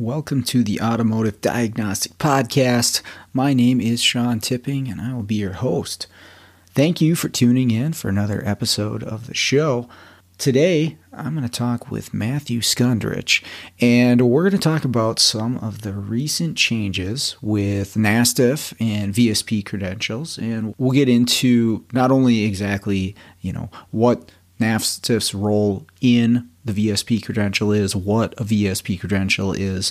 Welcome to the Automotive Diagnostic Podcast. My name is Sean Tipping, and I will be your host. Thank you for tuning in for another episode of the show. Today, I'm going to talk with Matthew Skundrich, and we're going to talk about some of the recent changes with NASTIF and VSP credentials, and we'll get into not only exactly, what NASTIF's role in the VSP credential is, what a VSP credential is,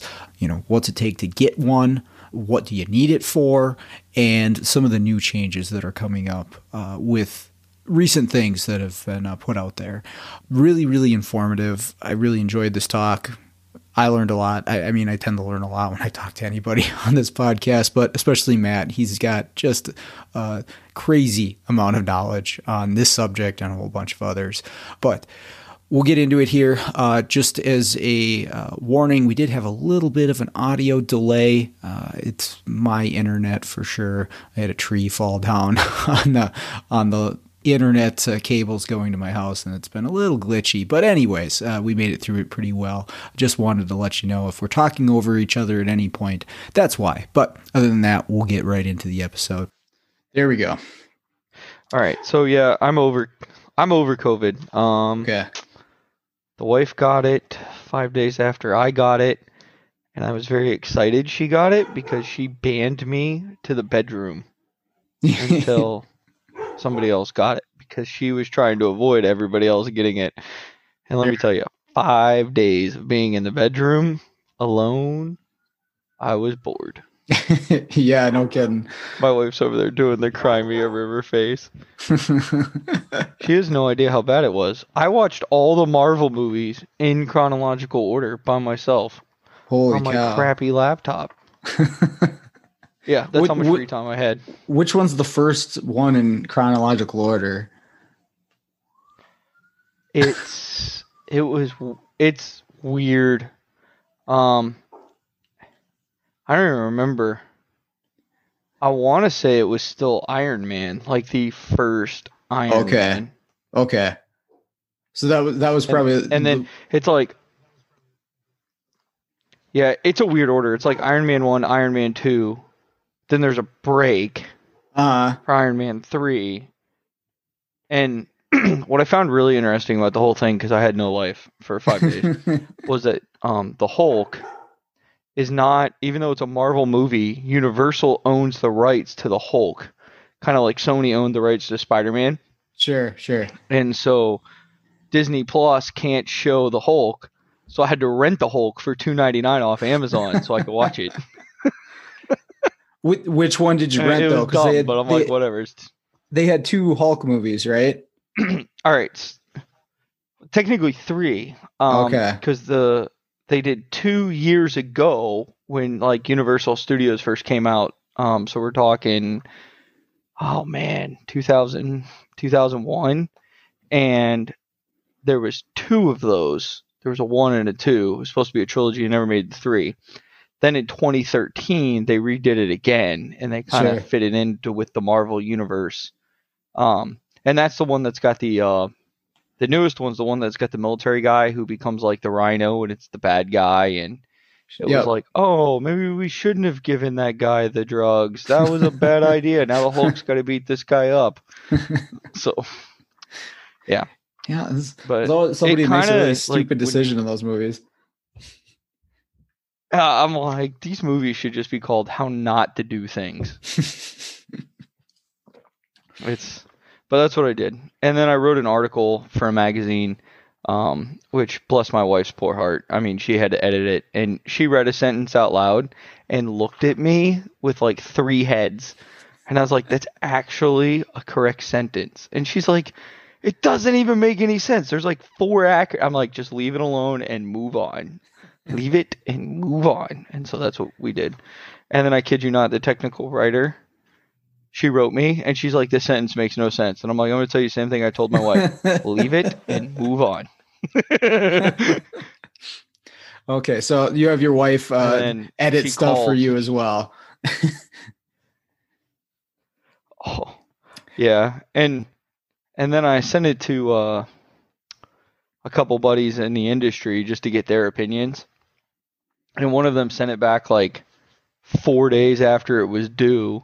what's it take to get one, what do you need it for, and some of the new changes that are coming up with recent things that have been put out there. Really, really informative. I really enjoyed this talk. I learned a lot. I mean, I tend to learn a lot when I talk to anybody on this podcast, but especially Matt. He's got just a crazy amount of knowledge on this subject and a whole bunch of others. But we'll get into it here. Just as a warning, we did have a little bit of an audio delay. It's my internet for sure. I had a tree fall down on the internet cables going to my house, and it's been a little glitchy. But anyways, we made it through it pretty well. Just wanted to let you know if we're talking over each other at any point, that's why. But other than that, we'll get right into the episode. There we go. All right. So yeah, I'm over COVID. Okay. The wife got it 5 days after I got it, and I was very excited she got it because she banned me to the bedroom until somebody else got it, because she was trying to avoid everybody else getting it. And let me tell you, 5 days of being in the bedroom alone, I was bored. Yeah, no kidding. My wife's over there doing the Cry Me a River face. She has no idea how bad it was. I watched all the Marvel movies in chronological order by myself. Holy cow. On my crappy laptop. Yeah, that's how much free time I had. Which one's the first one in chronological order? It's weird. I don't even remember. I want to say it was still Iron Man, like the first Iron Man. Okay. So that was probably, and then it's like, yeah, it's a weird order. It's like Iron Man 1, Iron Man 2. Then there's a break for Iron Man 3. And what I found really interesting about the whole thing, because I had no life for 5 days, was that the Hulk is not, even though it's a Marvel movie, Universal owns the rights to the Hulk. Kind of like Sony owned the rights to Spider-Man. Sure. And so Disney Plus can't show the Hulk. So I had to rent the Hulk for $2.99 off Amazon so I could watch it. Which one did you rent though? Because whatever. They had two Hulk movies, right? All right, technically three. Okay. Because they did 2 years ago when like Universal Studios first came out. So we're talking, 2000, 2001, and there was two of those. There was a one and a two. It was supposed to be a trilogy, and never made the three. Then in 2013, they redid it again, and they kind of fit it into with the Marvel universe. And that's the one that's got the newest one's the one that's got the military guy who becomes like the Rhino, and it's the bad guy. And it was like, oh, maybe we shouldn't have given that guy the drugs. That was a bad idea. Now the Hulk's got to beat this guy up. So, yeah. Yeah, but somebody makes a really stupid decision in those movies. I'm like, these movies should just be called How Not to Do Things. But that's what I did. And then I wrote an article for a magazine, which, bless my wife's poor heart. I mean, she had to edit it, and she read a sentence out loud and looked at me with like three heads. And I was like, that's actually a correct sentence. And she's like, it doesn't even make any sense. There's like I'm like, just leave it alone and move on. leave it and move on. And so that's what we did. And then I kid you not, the technical writer, she wrote me and she's like, this sentence makes no sense. And I'm like, I'm going to tell you the same thing I told my wife. Leave it and move on. Okay. So you have your wife edit stuff for you as well. Oh, yeah. And then I sent it to a couple buddies in the industry just to get their opinions. And one of them sent it back like 4 days after it was due.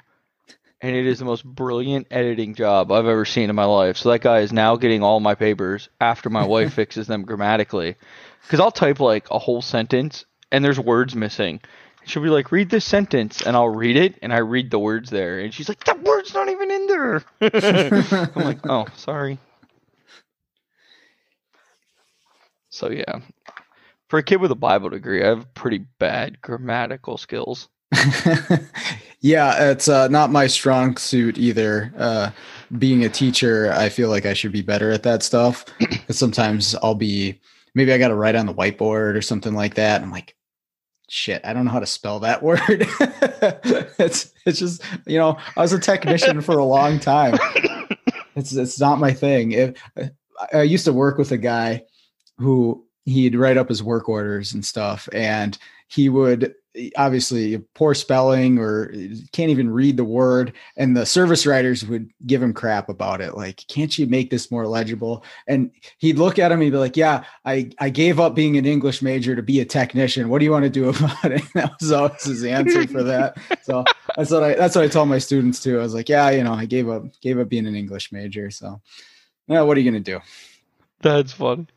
And it is the most brilliant editing job I've ever seen in my life. So that guy is now getting all my papers after my wife fixes them grammatically. Because I'll type like a whole sentence and there's words missing. She'll be like, read this sentence, and I'll read it, and I read the words there. And she's like, that word's not even in there. I'm like, oh, sorry. So, yeah. For a kid with a Bible degree, I have pretty bad grammatical skills. Yeah, it's not my strong suit either. Being a teacher, I feel like I should be better at that stuff. Sometimes I'll be, maybe I got to write on the whiteboard or something like that. I'm like, shit, I don't know how to spell that word. It's just, you know, I was a technician for a long time. It's not my thing. I used to work with a guy who he'd write up his work orders and stuff. And he would obviously poor spelling or can't even read the word. And the service writers would give him crap about it. Like, can't you make this more legible? And he'd look at him, he'd be like, yeah, I gave up being an English major to be a technician. What do you want to do about it? And that was always his answer for that. So that's what I tell my students too. I was like, yeah, you know, I gave up being an English major. So yeah, what are you going to do? That's funny.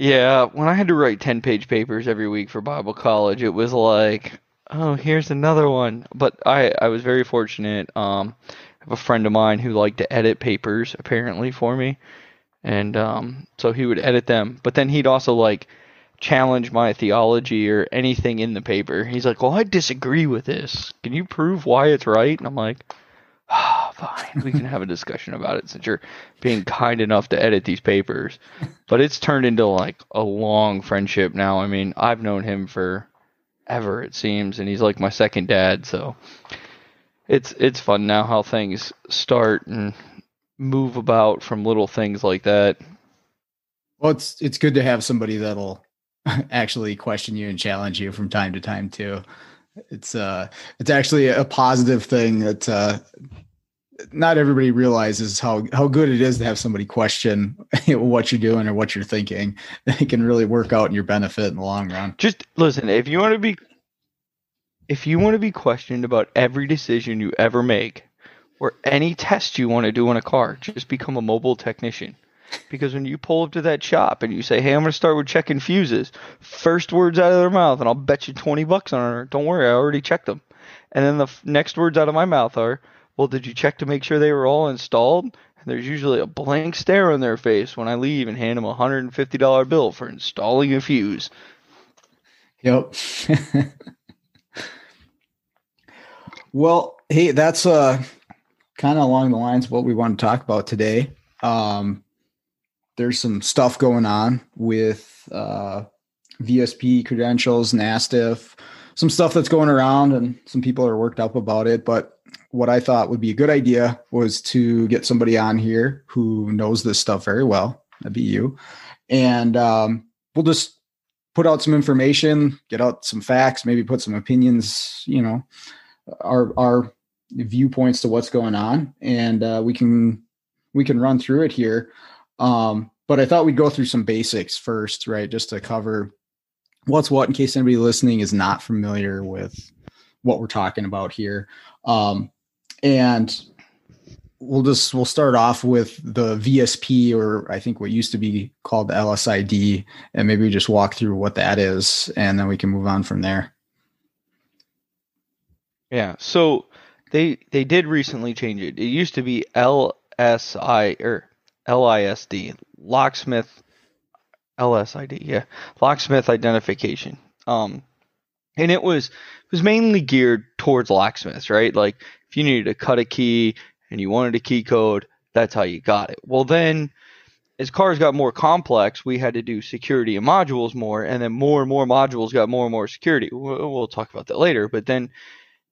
Yeah, when I had to write 10-page papers every week for Bible college, it was like, oh, here's another one. But I was very fortunate. I have a friend of mine who liked to edit papers, apparently, for me. And so he would edit them. But then he'd also, like, challenge my theology or anything in the paper. He's like, well, I disagree with this. Can you prove why it's right? And I'm like, oh, fine, we can have a discussion about it since you're being kind enough to edit these papers. But it's turned into like a long friendship now. I mean, I've known him for ever, it seems, and he's like my second dad. So it's fun now how things start and move about from little things like that. Well, it's good to have somebody that'll actually question you and challenge you from time to time too. It's actually a positive thing that not everybody realizes how good it is to have somebody question what you're doing or what you're thinking. It can really work out in your benefit in the long run. Just listen, if you want to be questioned about every decision you ever make or any test you want to do on a car, just become a mobile technician. Because when you pull up to that shop and you say, hey, I'm going to start with checking fuses, first words out of their mouth, and I'll bet you $20 on her, don't worry, I already checked them. And then the next words out of my mouth are, well, did you check to make sure they were all installed? And there's usually a blank stare on their face when I leave and hand them a $150 bill for installing a fuse. Yep. Well, hey, that's kind of along the lines of what we want to talk about today. There's some stuff going on with VSP credentials, NASTIF, some stuff that's going around and some people are worked up about it. But what I thought would be a good idea was to get somebody on here who knows this stuff very well. That'd be you. And we'll just put out some information, get out some facts, maybe put some opinions, you know, our viewpoints to what's going on. And we can run through it here. But I thought we'd go through some basics first, right? Just to cover what's what in case anybody listening is not familiar with what we're talking about here. And we'll start off with the VSP, or I think what used to be called the LSID, and maybe just walk through what that is, and then we can move on from there. Yeah. So they did recently change it. It used to be LSI or LISD, locksmith, LSID, yeah, locksmith identification. And it was mainly geared towards locksmiths, right? Like if you needed to cut a key and you wanted a key code, that's how you got it. Well, then as cars got more complex, we had to do security and modules more, and then more and more modules got more and more security. We'll talk about that later. But then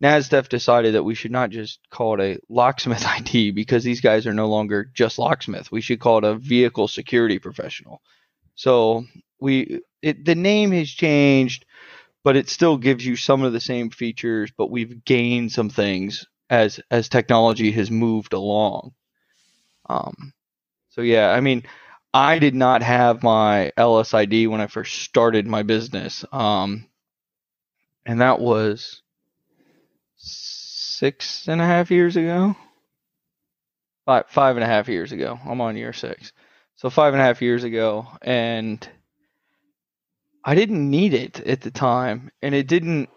NASDEF decided that we should not just call it a locksmith ID, because these guys are no longer just locksmith. We should call it a vehicle security professional. So the name has changed, but it still gives you some of the same features, but we've gained some things as technology has moved along. So yeah, I mean, I did not have my LSID when I first started my business, and that was 6.5 years ago, five and a half years ago. I'm on year 6, so 5.5 years ago, and I didn't need it at the time, and it didn't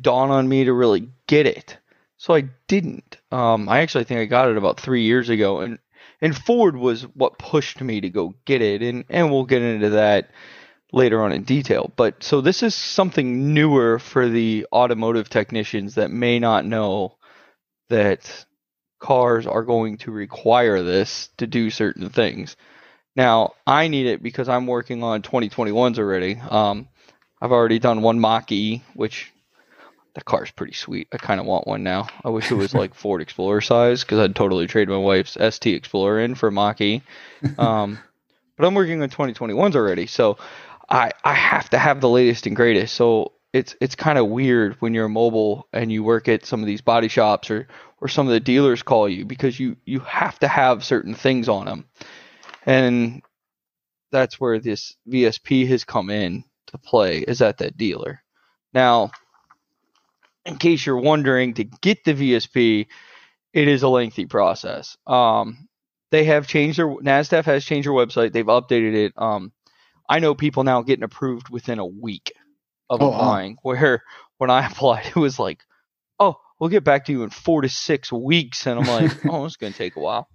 dawn on me to really get it, so I didn't. I actually think I got it about 3 years ago, and Ford was what pushed me to go get it, and we'll get into that later on in detail. But so this is something newer for the automotive technicians that may not know that cars are going to require this to do certain things. Now, I need it because I'm working on 2021s already. I've already done one Mach-E, which that car's pretty sweet. I kind of want one now. I wish it was like Ford Explorer size, because I'd totally trade my wife's ST Explorer in for Mach-E. But I'm working on 2021s already, so I have to have the latest and greatest. So it's kind of weird when you're mobile and you work at some of these body shops or some of the dealers call you, because you have to have certain things on them. And that's where this VSP has come in to play, is at that dealer. Now, in case you're wondering, to get the VSP, it is a lengthy process. They have changed their, NASDEF has changed their website. They've updated it. I know people now getting approved within a week of applying, where when I applied, it was like, oh, we'll get back to you in 4 to 6 weeks. And I'm like, oh, it's going to take a while.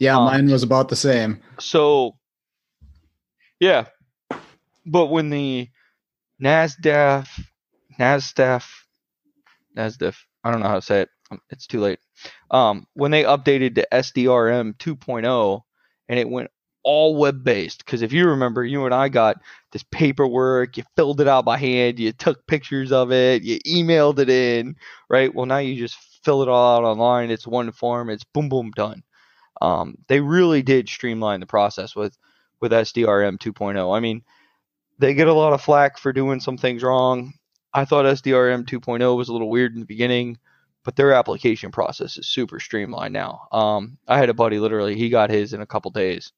Yeah, mine was about the same. So, yeah. But when the NASDEF, I don't know how to say it. It's too late. When they updated to SDRM 2.0 and it went all web-based, because if you remember, you and I got this paperwork, you filled it out by hand, you took pictures of it, you emailed it in, right? Well, now you just fill it all out online. It's one form. It's boom, boom, done. They really did streamline the process with SDRM 2.0. I mean, they get a lot of flack for doing some things wrong. I thought SDRM 2.0 was a little weird in the beginning, but their application process is super streamlined now. I had a buddy, literally, he got his in a couple days.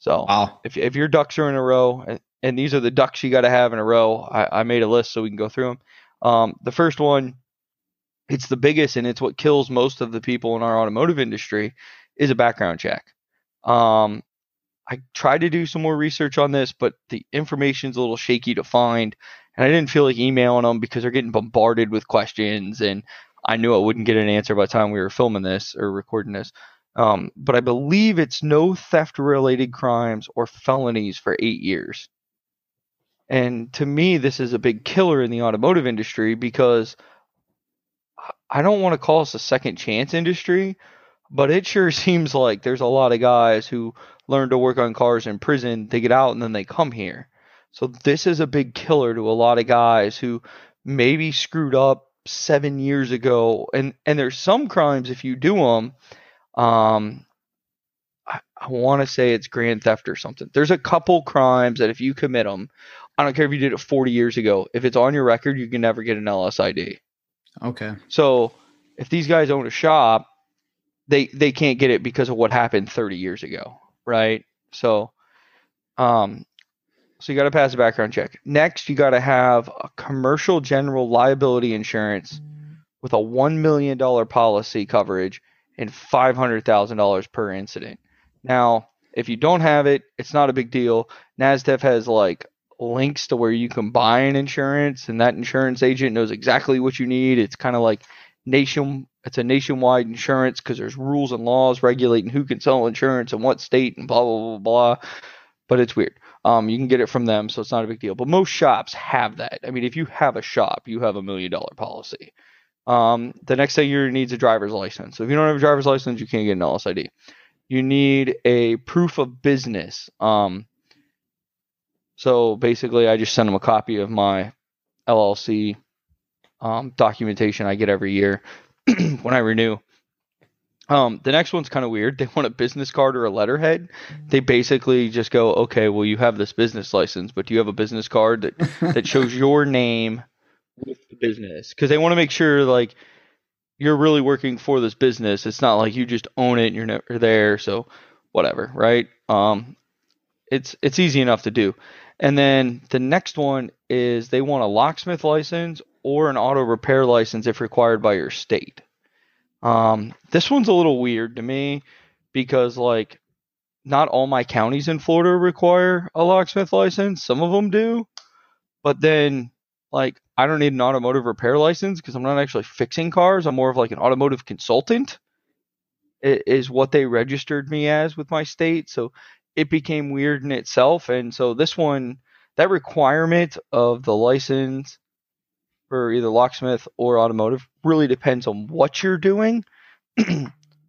So wow. If your ducks are in a row, and these are the ducks you got to have in a row, I made a list so we can go through them. The first one, it's the biggest, and it's what kills most of the people in our automotive industry, is a background check. I tried to do some more research on this, but the information's a little shaky to find, and I didn't feel like emailing them because they're getting bombarded with questions, and I knew I wouldn't get an answer by the time we were filming this or recording this. But I believe it's no theft-related crimes or felonies for 8 years. And to me, this is a big killer in the automotive industry, because I don't want to call us a second chance industry, but it sure seems like there's a lot of guys who learn to work on cars in prison, they get out, and then they come here. So this is a big killer to a lot of guys who maybe screwed up 7 years ago. And there's some crimes, if you do them, I want to say it's grand theft or something. There's a couple crimes that if you commit them, I don't care if you did it 40 years ago, if it's on your record, you can never get an LSID. Okay. So if these guys own a shop, they can't get it because of what happened 30 years ago, right? So so you got to pass a background check. Next, you got to have a commercial general liability insurance with a $1 million policy coverage and $500,000 per incident. Now, if you don't have it, it's not a big deal. NASDEF has like links to where you can buy an insurance, and that insurance agent knows exactly what you need. It's kind of like It's a nationwide insurance, because there's rules and laws regulating who can sell insurance and what state and blah, blah, blah, blah. But it's weird. You can get it from them, so it's not a big deal. But most shops have that. I mean, if you have a shop, you have a $1 million policy. The next thing you need is a driver's license. So if you don't have a driver's license, you can't get an LSID. you need a proof of business. So basically, I just send them a copy of my LLC documentation I get every year when I renew. The next one's kind of weird. They want a business card or a letterhead. They basically just go, okay, well, you have this business license, but do you have a business card that shows your name with the business? Because they want to make sure, like, you're really working for this business. It's not like you just own it and you're never there, so whatever, right? It's easy enough to do. And then the next one is they want a locksmith license or an auto repair license if required by your state. This one's a little weird to me because, like, not all my counties in Florida require a locksmith license. Some of them do, but then, like, I don't need an automotive repair license because I'm not actually fixing cars. I'm more of like an automotive consultant is what they registered me as with my state. So it became weird in itself. And so this one, that requirement of the license for either locksmith or automotive really depends on what you're doing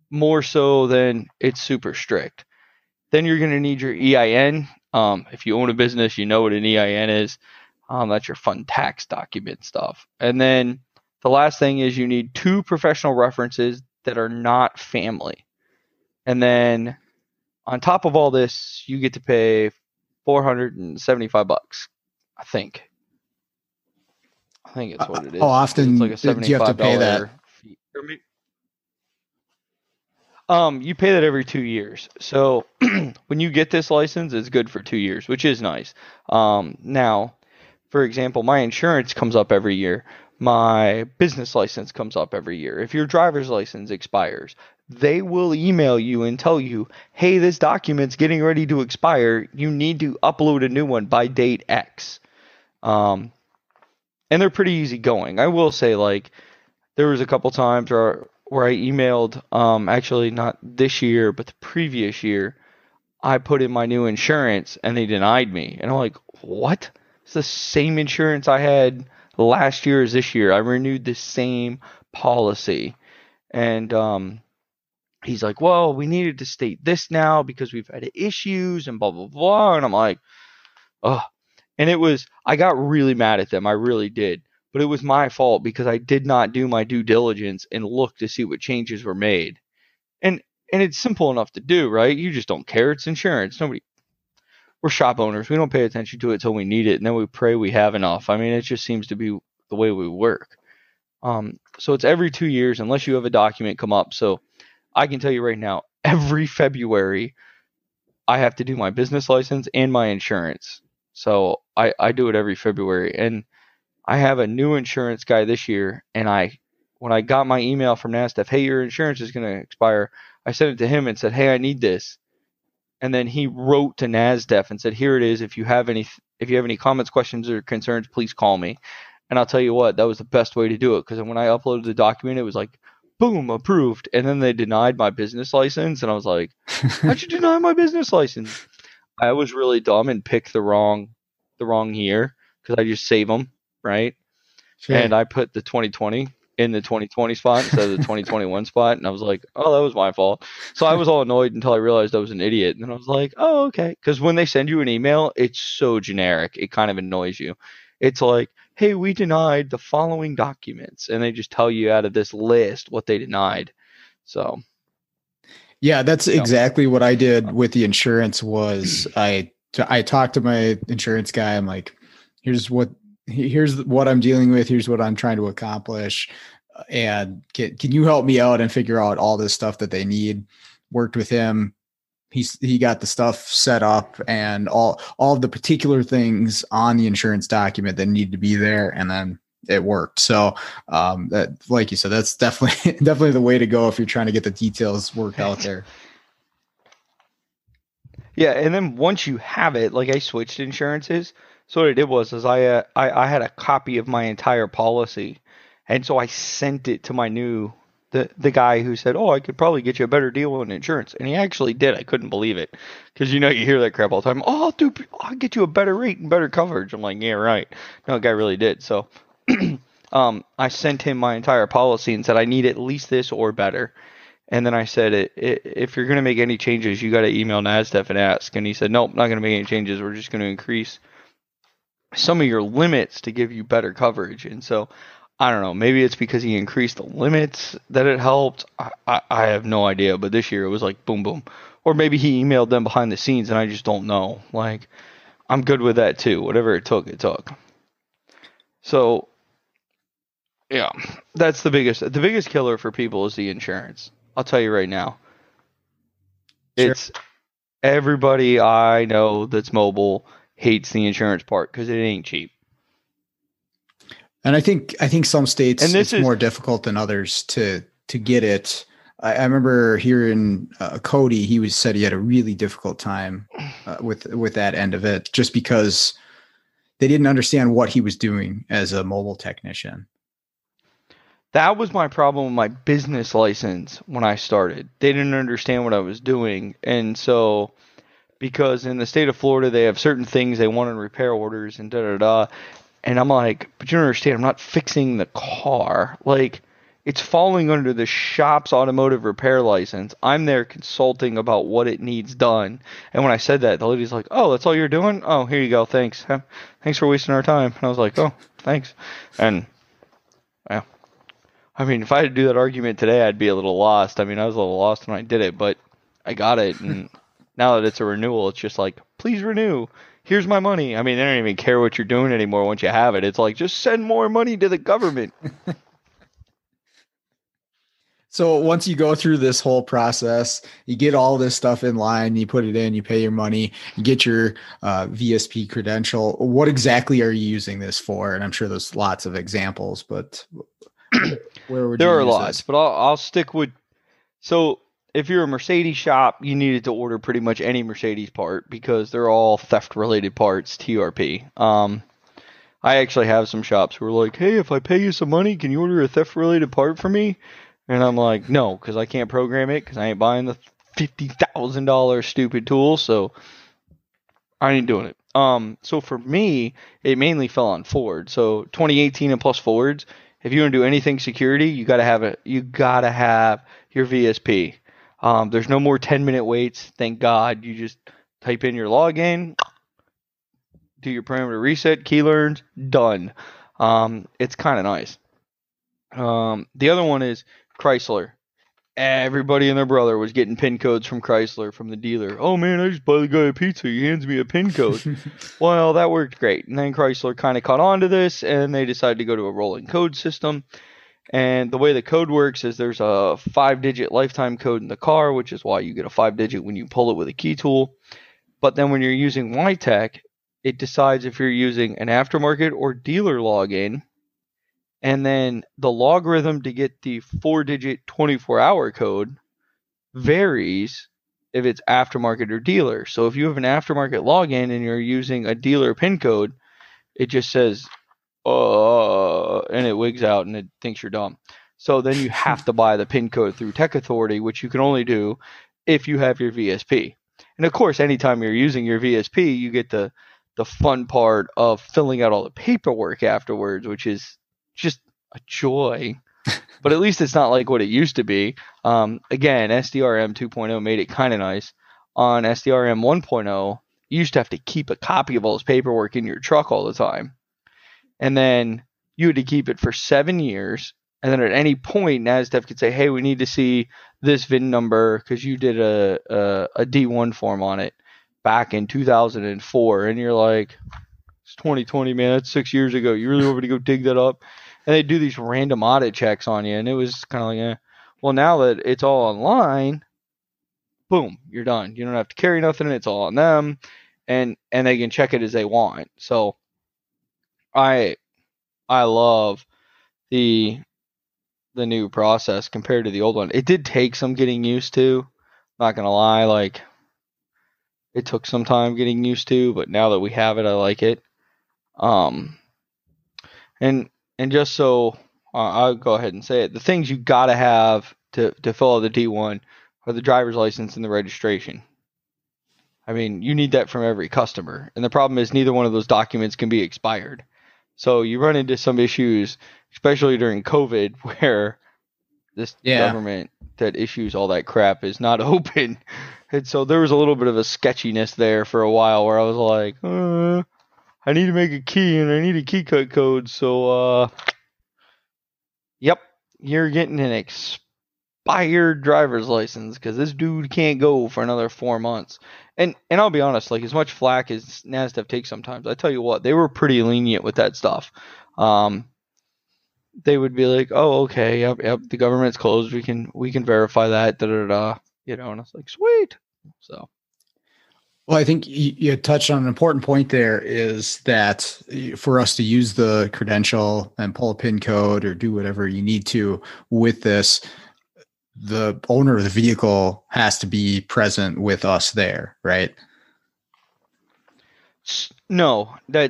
more so than it's super strict. Then you're going to need your EIN. If you own a business, you know what an EIN is. That's your fun tax document stuff. And then the last thing is you need 2 professional references that are not family. And then on top of all this, you get to pay $475, I think. I think it's what it is. How often do you have to pay that? Fee. You pay that every 2 years. So when you get this license, it's good for 2 years, which is nice. Now, for example, my insurance comes up every year. My business license comes up every year. If your driver's license expires, they will email you and tell you, hey, this document's getting ready to expire. You need to upload a new one by date X. And they're pretty easygoing. I will say, like, there was a couple times where I emailed, actually not this year, but the previous year, I put in my new insurance and they denied me. And I'm like, what? It's the same insurance I had last year as this year. I renewed the same policy. And he's like, well, we needed to state this now because we've had issues and blah, blah, blah. And I'm like, oh. And I got really mad at them. I really did. But it was my fault because I did not do my due diligence and look to see what changes were made. And it's simple enough to do, right? You just don't care. It's insurance. We're shop owners. We don't pay attention to it until we need it. And then we pray we have enough. I mean, it just seems to be the way we work. So it's every 2 years, unless you have a document come up. So I can tell you right now, every February, I have to do my business license and my insurance. So I do it every February, and I have a new insurance guy this year. And when I got my email from NASDEF, hey, your insurance is going to expire, I sent it to him and said, hey, I need this. And then he wrote to NASDEF and said, here it is. If you have any comments, questions, or concerns, please call me. And I'll tell you what, that was the best way to do it. Cause when I uploaded the document, it was like, boom, approved. And then they denied my business license. And I was like, how'd you deny my business license? I was really dumb and picked the wrong year because I just save them, right? Sure. And I put the 2020 in the 2020 spot instead of the 2021 spot, and I was like, oh, that was my fault. So I was all annoyed until I realized I was an idiot, and then I was like, oh, okay. Because when they send you an email, it's so generic. It kind of annoys you. It's like, hey, we denied the following documents, and they just tell you out of this list what they denied. So... yeah, that's exactly what I did with the insurance. Was I talked to my insurance guy. I'm like, here's what I'm dealing with. Here's what I'm trying to accomplish, and can you help me out and figure out all this stuff that they need? Worked with him. He got the stuff set up and all of the particular things on the insurance document that need to be there, and then it worked. So that, like you said, that's definitely the way to go if you're trying to get the details worked out there. Yeah. And then once you have it, like I switched insurances. So what I did was I had a copy of my entire policy. And so I sent it to my the guy who said, oh, I could probably get you a better deal on insurance. And he actually did. I couldn't believe it. Cause you hear that crap all the time. Oh, dude, I'll get you a better rate and better coverage. I'm like, yeah, right. No, the guy really did. So I sent him my entire policy and said, I need at least this or better. And then I said, if you're going to make any changes, you got to email NASDEF and ask. And he said, nope, not going to make any changes. We're just going to increase some of your limits to give you better coverage. And so, I don't know, maybe it's because he increased the limits that it helped. I have no idea. But this year it was like boom, boom. Or maybe he emailed them behind the scenes and I just don't know. Like, I'm good with that too. Whatever it took, it took. So, yeah, that's the biggest killer for people is the insurance. I'll tell you right now. Sure. It's everybody I know that's mobile hates the insurance part because it ain't cheap. And I think some states it's more difficult than others to get it. I remember hearing Cody, he said he had a really difficult time with that end of it just because they didn't understand what he was doing as a mobile technician. That was my problem with my business license when I started. They didn't understand what I was doing. And so, because in the state of Florida, they have certain things they want in repair orders and da-da-da. And I'm like, but you don't understand, I'm not fixing the car. Like, it's falling under the shop's automotive repair license. I'm there consulting about what it needs done. And when I said that, the lady's like, oh, that's all you're doing? Oh, here you go. Thanks. Thanks for wasting our time. And I was like, oh, thanks. And, yeah. I mean, if I had to do that argument today, I'd be a little lost. I mean, I was a little lost when I did it, but I got it. And now that it's a renewal, it's just like, please renew. Here's my money. I mean, they don't even care what you're doing anymore once you have it. It's like, just send more money to the government. So once you go through this whole process, you get all this stuff in line, you put it in, you pay your money, you get your VSP credential. What exactly are you using this for? And I'm sure there's lots of examples, but... There are lots, but I'll stick with. So if you're a Mercedes shop, you needed to order pretty much any Mercedes part because they're all theft related parts, TRP. I actually have some shops who are like, hey, if I pay you some money, can you order a theft related part for me? And I'm like, no, because I can't program it because I ain't buying the $50,000 stupid tool. So I ain't doing it. So for me, it mainly fell on Ford. So 2018 and plus Fords. If you want to do anything security, you gotta have your VSP. There's no more 10-minute waits. Thank God. You just type in your login, do your parameter reset, key learns, done. It's kind of nice. The other one is Chrysler. Everybody and their brother was getting pin codes from Chrysler, from the dealer. Oh, man, I just buy the guy a pizza. He hands me a pin code. Well, that worked great. And then Chrysler kind of caught on to this, and they decided to go to a rolling code system. And the way the code works is there's a 5-digit lifetime code in the car, which is why you get a 5-digit when you pull it with a key tool. But then when you're using wiTECH, it decides if you're using an aftermarket or dealer login. And then the logarithm to get the 4-digit 24-hour code varies if it's aftermarket or dealer. So if you have an aftermarket login and you're using a dealer PIN code, it just says, and it wigs out and it thinks you're dumb. So then you have to buy the PIN code through Tech Authority, which you can only do if you have your VSP. And, of course, anytime you're using your VSP, you get the fun part of filling out all the paperwork afterwards, which is just a joy, but at least it's not like what it used to be. Again, SDRM 2.0 made it kind of nice. On SDRM 1.0, you used to have to keep a copy of all this paperwork in your truck all the time. And then you had to keep it for 7 years. And then at any point, NASDEF could say, hey, we need to see this VIN number because you did a D1 form on it back in 2004. And you're like, it's 2020, man. That's 6 years ago. You really want me to go dig that up? And they do these random audit checks on you, and it was kind of like, eh. Well, now that it's all online, boom, you're done. You don't have to carry nothing. It's all on them, and they can check it as they want. So I love the new process compared to the old one. It did take some getting used to. Not gonna lie, like it took some time getting used to, but now that we have it, I like it. And just so I'll go ahead and say it, the things you got to have to fill out the D1 are the driver's license and the registration. I mean, you need that from every customer. And the problem is neither one of those documents can be expired. So you run into some issues, especially during COVID, where this government that issues all that crap is not open. And so there was a little bit of a sketchiness there for a while where I was like, I need to make a key and I need a key cut code. So, yep, you're getting an expired driver's license because this dude can't go for another 4 months. And I'll be honest, like as much flack as NASDEF takes sometimes, I tell you what, they were pretty lenient with that stuff. They would be like, "Oh, okay, yep, the government's closed. We can verify that." You know, and I was like, "Sweet." So, well, I think you touched on an important point there is that for us to use the credential and pull a PIN code or do whatever you need to with this, the owner of the vehicle has to be present with us there, right? No, they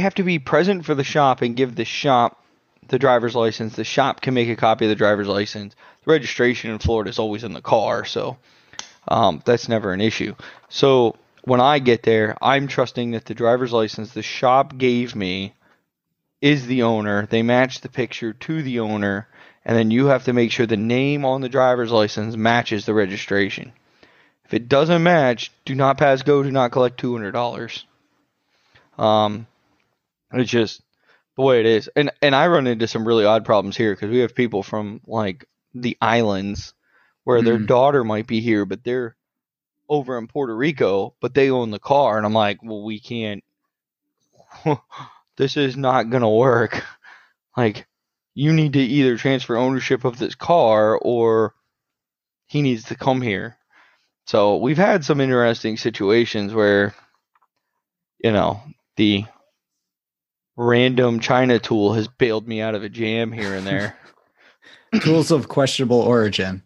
have to be present for the shop and give the shop the driver's license. The shop can make a copy of the driver's license. The registration in Florida is always in the car, so that's never an issue. So when I get there, I'm trusting that the driver's license the shop gave me is the owner. They match the picture to the owner, and then you have to make sure the name on the driver's license matches the registration. If it doesn't match, do not pass go, do not collect $200. It's just the way it is. And I run into some really odd problems here because we have people from like the islands where their daughter might be here, but they're over in Puerto Rico, but they own the car. And I'm like, well, we can't, this is not going to work. Like you need to either transfer ownership of this car or he needs to come here. So we've had some interesting situations where, you know, the random China tool has bailed me out of a jam here and there. Tools of questionable origin.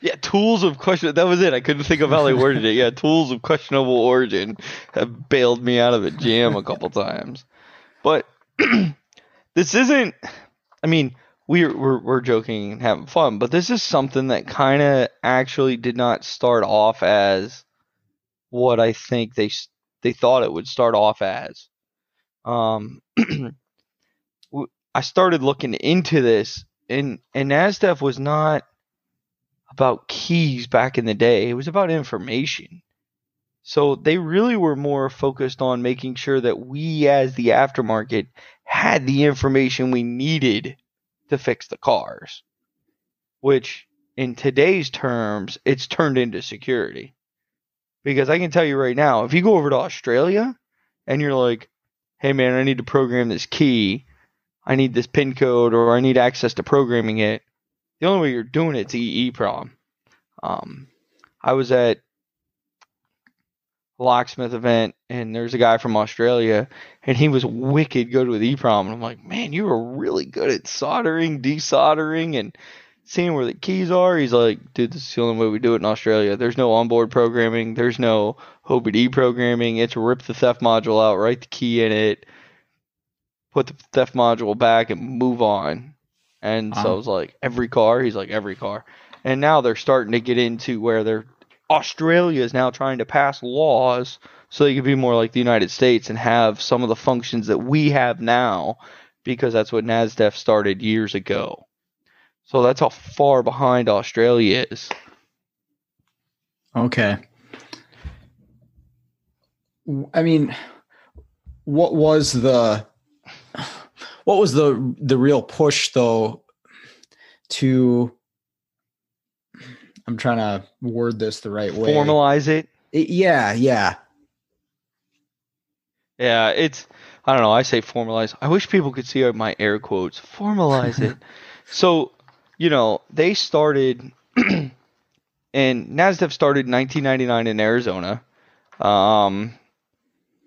Yeah, tools of question. That was it. I couldn't think of how they worded it. Yeah, tools of questionable origin have bailed me out of a jam a couple times. But this isn't. I mean, we're joking and having fun, but this is something that kind of actually did not start off as what I think they thought it would start off as. I started looking into this, and NASDEF was not about keys back in the day. It was about information. So they really were more focused on making sure that we as the aftermarket had the information we needed to fix the cars, which in today's terms, it's turned into security. Because I can tell you right now, if you go over to Australia and you're like, hey, man, I need to program this key. I need this PIN code or I need access to programming it. The only way you're doing it is EEPROM. I was at a locksmith event and there's a guy from Australia and he was wicked good with EEPROM. And I'm like, man, you were really good at soldering, desoldering, and seeing where the keys are. He's like, dude, this is the only way we do it in Australia. There's no onboard programming. There's no OBD programming. It's rip the theft module out, write the key in it, put the theft module back, and move on. And so I was like, every car? He's like, every car. And now they're starting to get into where Australia is now trying to pass laws so they can be more like the United States and have some of the functions that we have now, because that's what NASDEF started years ago. So that's how far behind Australia is. Okay. I mean, what was the real push though to, I'm trying to word this the right way. Formalize it? Yeah, it's, I don't know, I say formalize. I wish people could see my air quotes. Formalize it. So, you know, they started, and NASDEF started in 1999 in Arizona,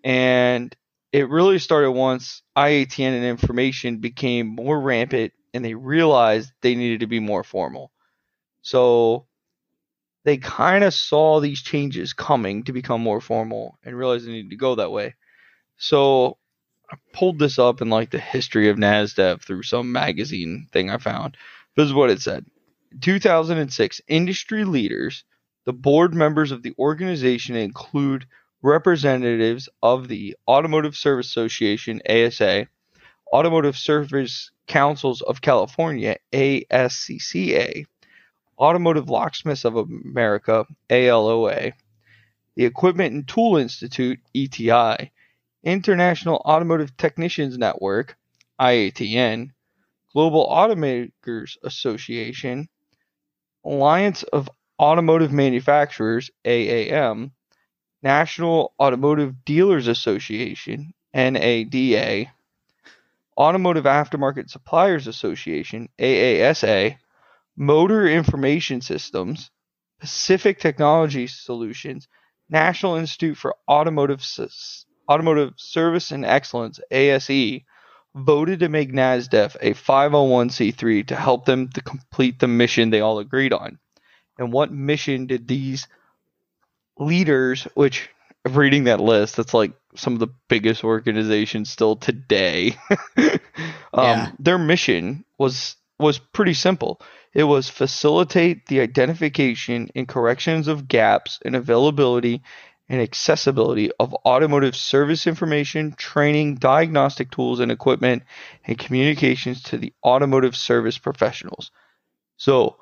and it really started once IATN and information became more rampant, and they realized they needed to be more formal. So they kind of saw these changes coming to become more formal and realized they needed to go that way. So I pulled this up in like the history of NASDEF through some magazine thing I found. This is what it said. In 2006, industry leaders, the board members of the organization include representatives of the Automotive Service Association, ASA, Automotive Service Councils of California, ASCCA, Automotive Locksmiths of America, ALOA, the Equipment and Tool Institute, ETI, International Automotive Technicians Network, IATN, Global Automakers Association, Alliance of Automotive Manufacturers, AAM, National Automotive Dealers Association, NADA, Automotive Aftermarket Suppliers Association, AASA, Motor Information Systems, Pacific Technology Solutions, National Institute for Automotive Service and Excellence, ASE, voted to make NASDEF a 501c3 to help them to complete the mission they all agreed on. And what mission did these leaders, which reading that list, that's like some of the biggest organizations still today. Their mission was pretty simple. It was facilitate the identification and corrections of gaps in availability and accessibility of automotive service information, training, diagnostic tools and equipment, and communications to the automotive service professionals. So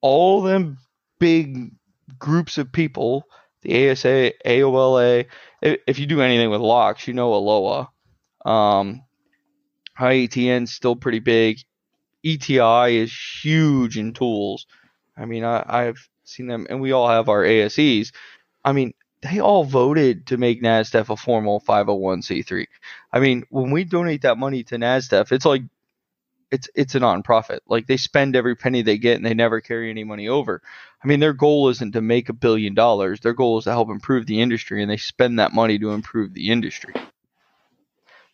all them big groups of people, the ASA, AOLA, if you do anything with locks, you know ALOA. IATN's still pretty big. ETI is huge in tools. I mean, I've seen them, and we all have our ASEs. I mean, they all voted to make NASDEF a formal 501c3. I mean, when we donate that money to NASDEF, it's like it's a nonprofit. Like, they spend every penny they get, and they never carry any money over. I mean, their goal isn't to make $1 billion. Their goal is to help improve the industry, and they spend that money to improve the industry.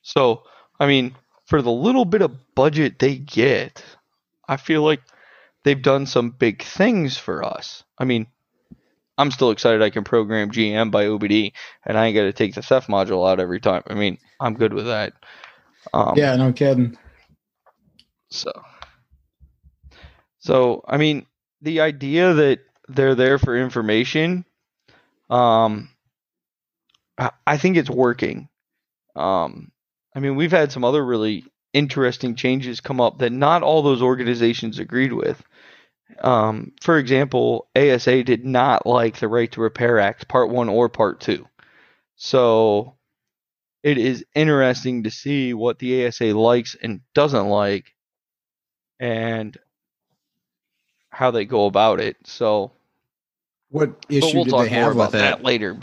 So, I mean, for the little bit of budget they get, I feel like they've done some big things for us. I mean, I'm still excited I can program GM by OBD, and I ain't got to take the theft module out every time. I mean, I'm good with that. Yeah, no kidding. So, I mean, the idea that they're there for information, I think it's working. I mean, we've had some other really interesting changes come up that not all those organizations agreed with. For example, ASA did not like the Right to Repair Act, Part 1 or Part 2. So it is interesting to see what the ASA likes and doesn't like and how they go about it. So what issue did they have with that later?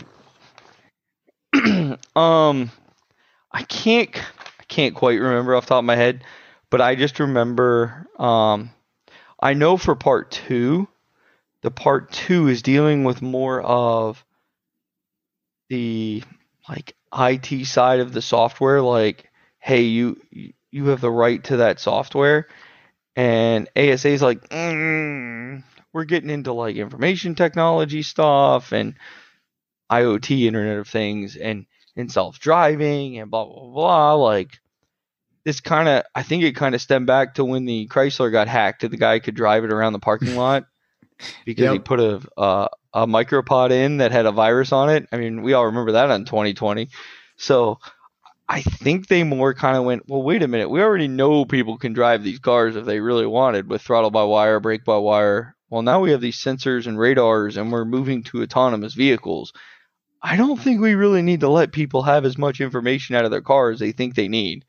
I can't quite remember off the top of my head, but I just remember I know for Part 2, the Part 2 is dealing with more of the like IT side of the software. Like, hey, you have the right to that software. And ASA is like, we're getting into like information technology stuff and IoT, Internet of Things, and self-driving and blah, blah, blah. Like, this kind of, I think it kind of stemmed back to when the Chrysler got hacked and the guy could drive it around the parking lot because he put a micropod in that had a virus on it. I mean, we all remember that on 2020. So I think they more kind of went, well, wait a minute. We already know people can drive these cars if they really wanted with throttle by wire, brake by wire. Well, now we have these sensors and radars and we're moving to autonomous vehicles. I don't think we really need to let people have as much information out of their car as they think they need.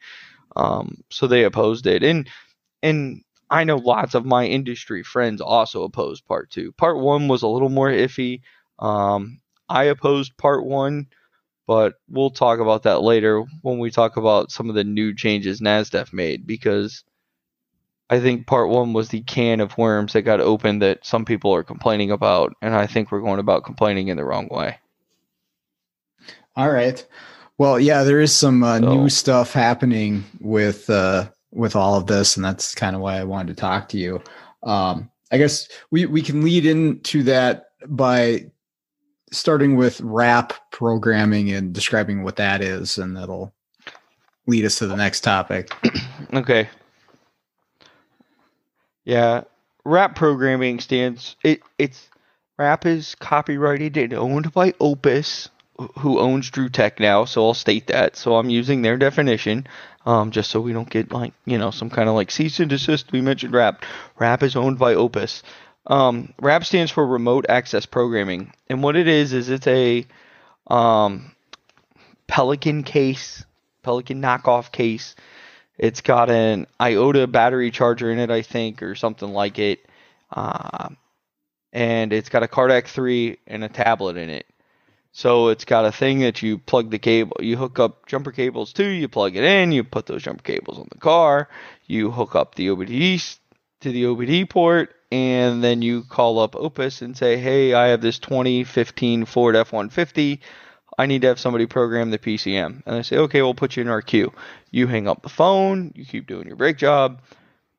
So they opposed it. And I know lots of my industry friends also opposed Part 2. Part 1 was a little more iffy. I opposed Part 1, but we'll talk about that later when we talk about some of the new changes NASDEF made, because I think Part 1 was the can of worms that got opened that some people are complaining about, and I think we're going about complaining in the wrong way. All right. Well, yeah, there is some new stuff happening with all of this, and that's kind of why I wanted to talk to you. I guess we can lead into that by starting with RAP programming and describing what that is, and that'll lead us to the next topic. Okay. Yeah, RAP programming stands. RAP is copyrighted and owned by Opus. who owns Drew Tech now, so I'll state that. So I'm using their definition, just so we don't get like, you know, some kind of like cease and desist. We mentioned RAP. RAP is owned by Opus. RAP stands for Remote Access Programming, and what it is it's a Pelican case, Pelican knockoff case. It's got an IOTA battery charger in it, I think, or something like it, and it's got a Cardaq 3 and a tablet in it. So it's got a thing that you plug the cable, you hook up jumper cables to, you plug it in, you put those jumper cables on the car, you hook up the OBD to the OBD port, and then you call up Opus and say, hey, I have this 2015 Ford F-150, I need to have somebody program the PCM. And they say, okay, we'll put you in our queue. You hang up the phone, you keep doing your brake job,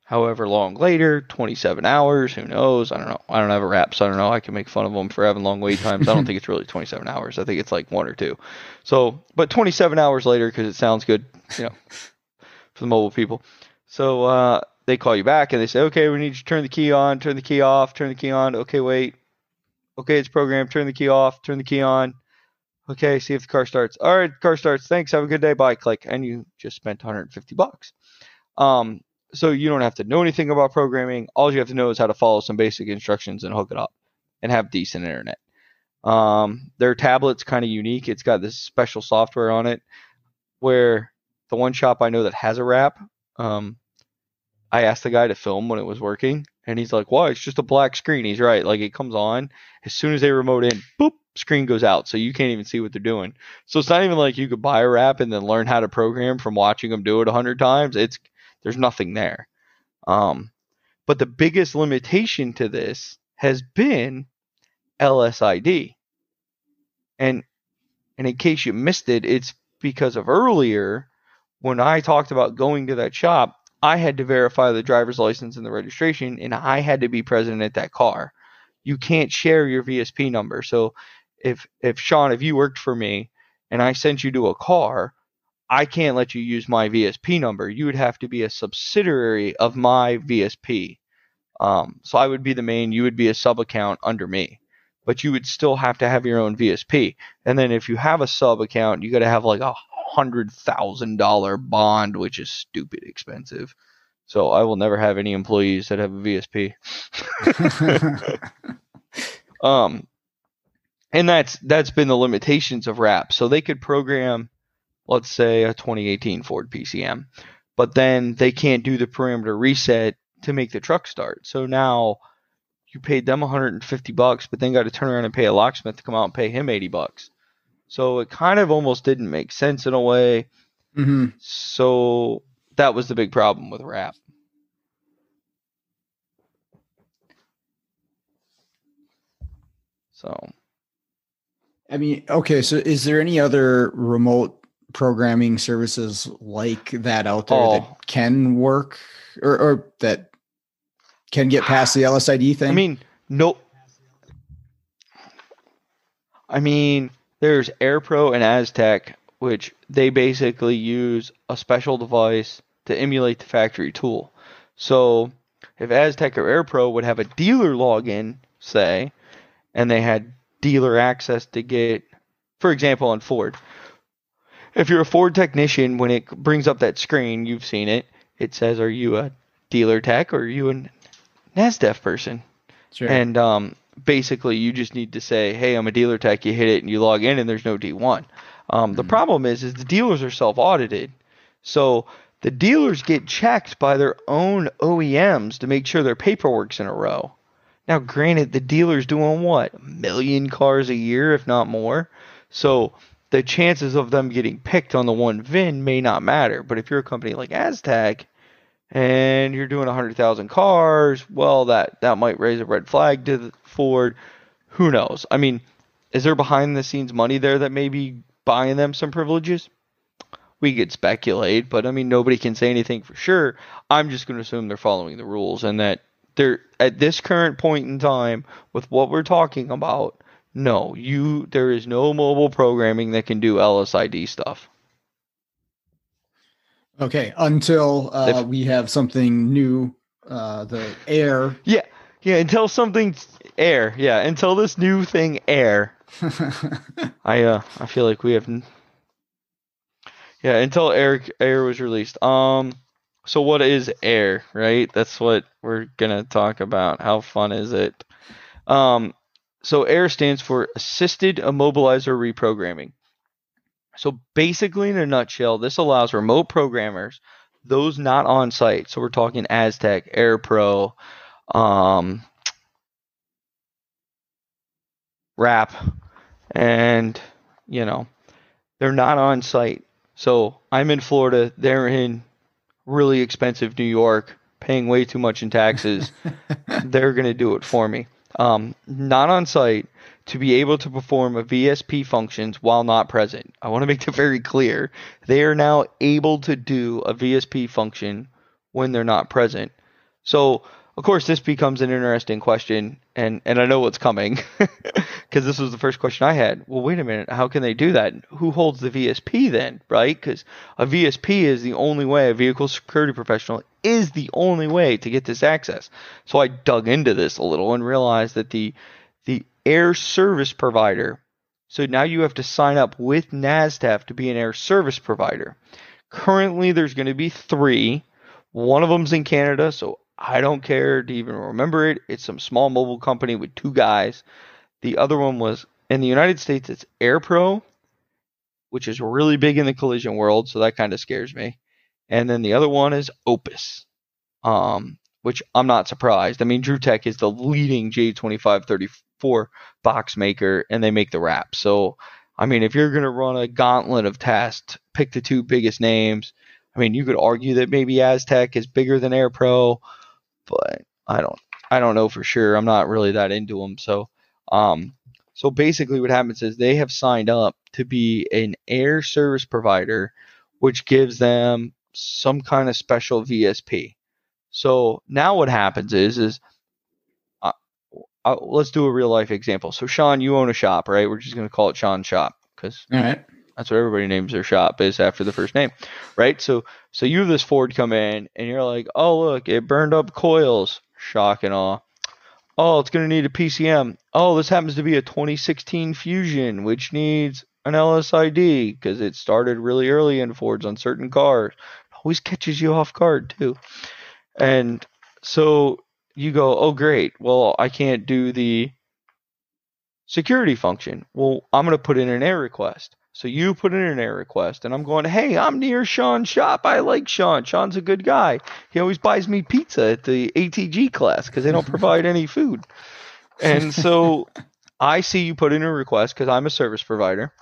however long later, 27 hours, who knows? I don't know. I don't have a RAP, so I don't know. I can make fun of them for having long wait times. I don't think it's really 27 hours. I think it's like one or two. So, but 27 hours later, because it sounds good, you know, for the mobile people. So they call you back and they say, okay, we need you to turn the key on, turn the key off, turn the key on. Okay, wait. Okay, it's programmed. Turn the key off, turn the key on. Okay, see if the car starts. All right, car starts. Thanks. Have a good day. Bye. Click. And you just spent $150. So you don't have to know anything about programming. All you have to know is how to follow some basic instructions and hook it up and have decent internet. Their tablet's kind of unique. It's got this special software on it where the one shop I know that has a RAP, I asked the guy to film when it was working, and he's like, "Why? It's just a black screen." He's right. Like, it comes on. As soon as they remote in, boop, screen goes out. So you can't even see what they're doing. So it's not even like you could buy a RAP and then learn how to program from watching them do it 100 times. There's nothing there. But the biggest limitation to this has been LSID. And in case you missed it, it's because of earlier when I talked about going to that shop, I had to verify the driver's license and the registration, and I had to be present at that car. You can't share your VSP number. So if Sean, if you worked for me and I sent you to a car, I can't let you use my VSP number. You would have to be a subsidiary of my VSP. So I would be the main, you would be a sub account under me, but you would still have to have your own VSP. And then if you have a sub account, you got to have like $100,000 bond, which is stupid expensive. So I will never have any employees that have a VSP. And that's been the limitations of RAP. So they could program, let's say, a 2018 Ford PCM, but then they can't do the parameter reset to make the truck start. So now you paid them $150, but then got to turn around and pay a locksmith to come out and pay him $80. So it kind of almost didn't make sense in a way. Mm-hmm. So that was the big problem with RAP. So, I mean, okay. So is there any other remote programming services like that out there that can work or that can get past the LSID thing? I mean, no. I mean, there's AirPro and Aztec, which they basically use a special device to emulate the factory tool. So if Aztec or AirPro would have a dealer login, say, and they had dealer access to get, for example, on Ford. If you're a Ford technician, when it brings up that screen, you've seen it. It says, are you a dealer tech or are you a NASDEF person? Sure. And basically, you just need to say, hey, I'm a dealer tech. You hit it and you log in and there's no D1. The problem is the dealers are self-audited. So the dealers get checked by their own OEMs to make sure their paperwork's in a row. Now, granted, the dealer's doing what? 1 million cars a year, if not more. So the chances of them getting picked on the one VIN may not matter. But if you're a company like Aztec and you're doing 100,000 cars, well, that might raise a red flag to Ford. Who knows? I mean, is there behind-the-scenes money there that may be buying them some privileges? We could speculate, but, I mean, nobody can say anything for sure. I'm just going to assume they're following the rules and that they're at this current point in time with what we're talking about, no, there is no mobile programming that can do LSID stuff. Okay, until we have something new, the AIR. Until this new thing AIR I feel like we have, yeah, until AIR was released. So what is AIR, right? That's what we're gonna talk about. How fun is it? So AIR stands for Assisted Immobilizer Reprogramming. So basically, in a nutshell, this allows remote programmers, those not on site. So we're talking Aztec, AirPro, RAP, and they're not on site. So I'm in Florida, they're in really expensive New York, paying way too much in taxes. They're going to do it for me. Not on site, to be able to perform a VSP functions while not present. I want to make that very clear. They are now able to do a VSP function when they're not present. So, of course, this becomes an interesting question, and I know what's coming, because this was the first question I had. Well, wait a minute, how can they do that? Who holds the VSP then, right? Because a VSP is the only way, a vehicle security professional is the only way to get this access. So I dug into this a little and realized that the AIR service provider, so now you have to sign up with NASDEF to be an AIR service provider. Currently, there's going to be 3. One of them's in Canada, so I don't care to even remember it. It's some small mobile company with 2 guys. The other one was in the United States. It's AirPro, which is really big in the collision world, so that kind of scares me. And then the other one is Opus, which I'm not surprised. I mean, Drew Tech is the leading J2534 box maker, and they make the RAP. So, I mean, if you're going to run a gauntlet of tasks, pick the 2 biggest names. I mean, you could argue that maybe Aztec is bigger than AirPro, but I don't know for sure. I'm not really that into them. So, so basically what happens is they have signed up to be an AIR service provider, which gives them some kind of special VSP. So now what happens is let's do a real life example. So Sean, you own a shop, right? We're just going to call it Sean's shop, because that's what everybody names their shop, is after the first name, right? So you have this Ford come in and you're like, oh, look, it burned up coils. Shock and awe. Oh, it's going to need a PCM. Oh, this happens to be a 2016 Fusion, which needs an LSID because it started really early in Fords on certain cars. It always catches you off guard too. And so you go, oh, great. Well, I can't do the security function. Well, I'm going to put in an AIR request. So you put in an AIR request, and I'm going, hey, I'm near Sean's shop. I like Sean. Sean's a good guy. He always buys me pizza at the ATG class because they don't provide any food. And so I see you put in a request because I'm a service provider.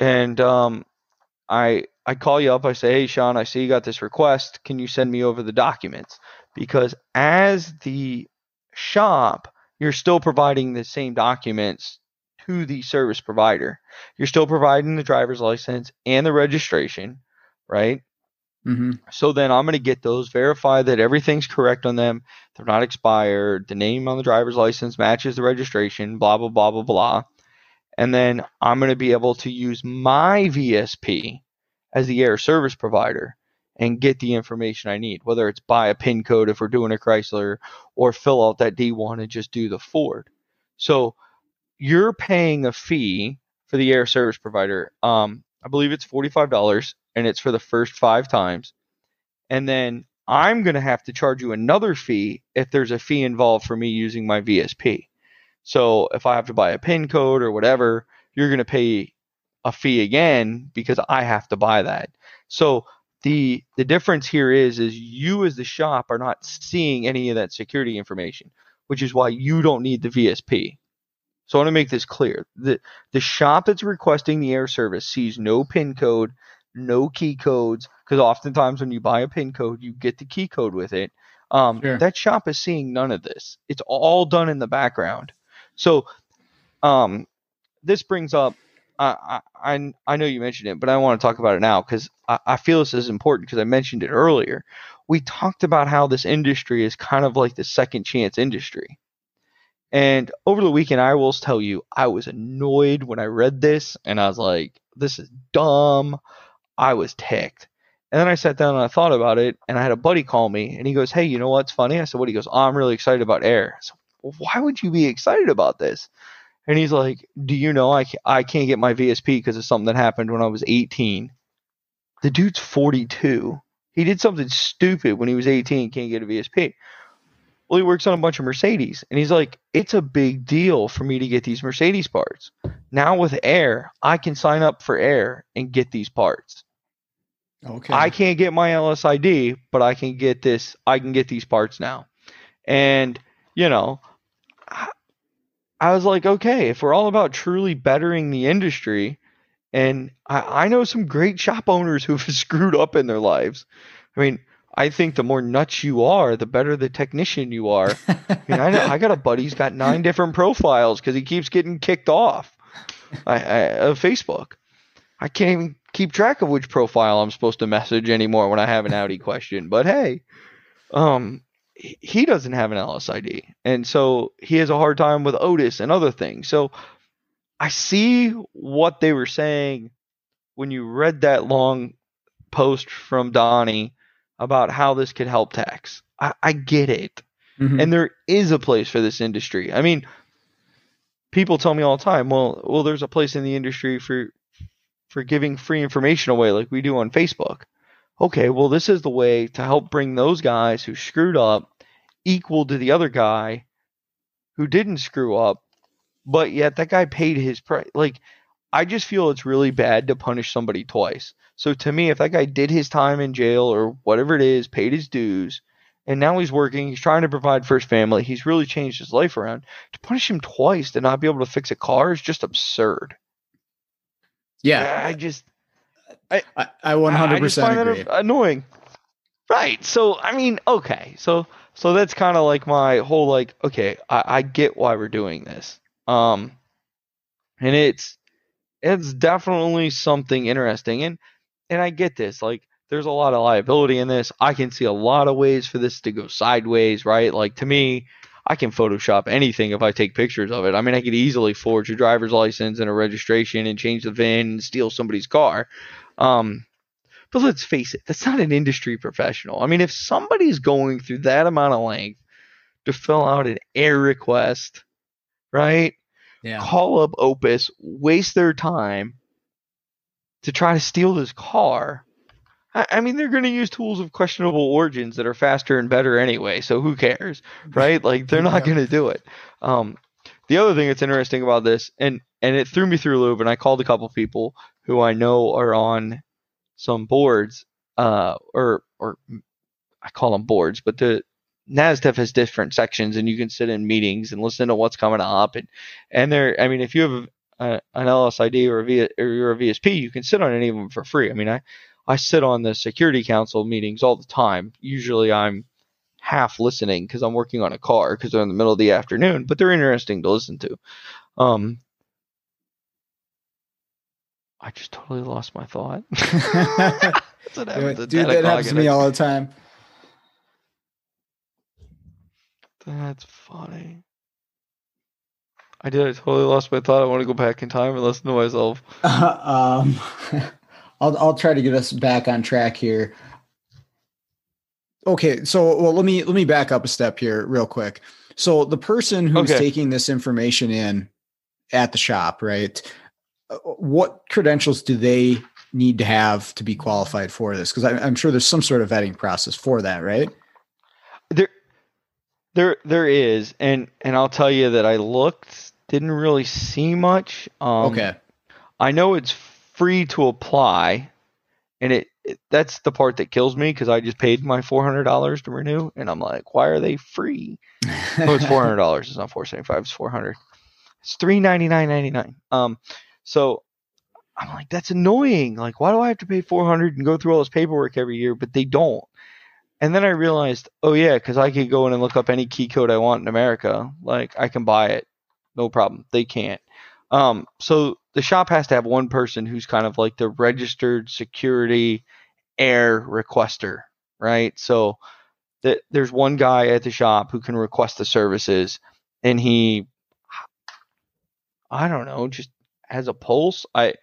And I call you up. I say, hey, Sean, I see you got this request. Can you send me over the documents? Because as the shop, you're still providing the same documents to the service provider. You're still providing the driver's license and the registration, right? Mm-hmm. So then I'm going to get those, verify that everything's correct on them. They're not expired. The name on the driver's license matches the registration, blah, blah, blah, blah, blah. And then I'm going to be able to use my VSP as the AIR service provider and get the information I need, whether it's buy a PIN code if we're doing a Chrysler or fill out that D1 and just do the Ford. So you're paying a fee for the AIR service provider. I believe it's $45, and it's for the first 5 times. And then I'm going to have to charge you another fee if there's a fee involved for me using my VSP. So if I have to buy a PIN code or whatever, you're going to pay a fee again because I have to buy that. So the difference here is you as the shop are not seeing any of that security information, which is why you don't need the VSP. So I want to make this clear. The shop that's requesting the AIR service sees no PIN code, no key codes, because oftentimes when you buy a PIN code, you get the key code with it. Sure. That shop is seeing none of this. It's all done in the background. So this brings up, I know you mentioned it, but I want to talk about it now because I feel this is important because I mentioned it earlier. We talked about how this industry is kind of like the second chance industry. And over the weekend, I will tell you, I was annoyed when I read this, and I was like, this is dumb. I was ticked. And then I sat down and I thought about it, and I had a buddy call me, and he goes, hey, you know what's funny? I said, what? He goes, oh, I'm really excited about AIR. I said, well, why would you be excited about this? And he's like, do you know I can't get my VSP because of something that happened when I was 18. The dude's 42. He did something stupid when he was 18 and can't get a VSP. Well, he works on a bunch of Mercedes. And he's like, it's a big deal for me to get these Mercedes parts. Now with AIR, I can sign up for AIR and get these parts. Okay. I can't get my LSID, but I can get this. I can get these parts now. And, you know, I was like, okay, if we're all about truly bettering the industry, and I know some great shop owners who've screwed up in their lives. I mean, I think the more nuts you are, the better the technician you are. I mean, I got a buddy who's got 9 different profiles because he keeps getting kicked off of Facebook. I can't even keep track of which profile I'm supposed to message anymore when I have an Audi question. But hey, he doesn't have an LSID. And so he has a hard time with Otis and other things. So I see what they were saying when you read that long post from Donnie about how this could help tax. I get it. Mm-hmm. And there is a place for this industry. I mean, people tell me all the time, well, there's a place in the industry for giving free information away like we do on Facebook. Okay, well, this is the way to help bring those guys who screwed up equal to the other guy who didn't screw up, but yet that guy paid his price. Like, I just feel it's really bad to punish somebody twice. So to me, if that guy did his time in jail or whatever it is, paid his dues, and now he's working, he's trying to provide for his family, he's really changed his life around, to punish him twice to not be able to fix a car is just absurd. Yeah, I 100% agree. Annoying, right? So I mean, okay, so that's kind of like my whole like, okay, I get why we're doing this, and it's definitely something interesting, and I get this. Like, there's a lot of liability in this. I can see a lot of ways for this to go sideways, right? Like, to me, I can Photoshop anything if I take pictures of it. I mean, I could easily forge a driver's license and a registration and change the VIN and steal somebody's car. But let's face it, that's not an industry professional. I mean, if somebody's going through that amount of length to fill out an AIR request, right? Yeah. Call up Opus, waste their time to try to steal this car. I mean, they're going to use tools of questionable origins that are faster and better anyway, so who cares, right? Like, they're not going to do it. The other thing that's interesting about this, and it threw me through a loop, and I called a couple people who I know are on some boards, or I call them boards, but the NASDEF has different sections, and you can sit in meetings and listen to what's coming up. And there, I mean, if you have an LSID or you're a VSP, you can sit on any of them for free. I mean, I sit on the Security Council meetings all the time. Usually I'm half listening because I'm working on a car because they're in the middle of the afternoon, but they're interesting to listen to. I just totally lost my thought. That's what happens. Dude, that happens to me all the time. That's funny. I did. I totally lost my thought. I want to go back in time and listen to myself. I'll try to get us back on track here. Okay, so well, let me back up a step here real quick. So the person who's taking this information in at the shop, right? What credentials do they need to have to be qualified for this? Because I'm sure there's some sort of vetting process for that, right? There is, and I'll tell you that I looked, didn't really see much. Okay, I know it's free to apply, and it that's the part that kills me because I just paid my $400 to renew, and I'm like, why are they free? Oh, it's $400. It's not $475. It's $400. It's $399.99. So I'm like, that's annoying. Like, why do I have to pay $400 and go through all this paperwork every year? But they don't. And then I realized, oh yeah, because I could go in and look up any key code I want in America. Like, I can buy it, no problem. They can't. So the shop has to have one person who's kind of like the registered security AIR requester, right? So there's one guy at the shop who can request the services, and he, I don't know, just has a pulse. I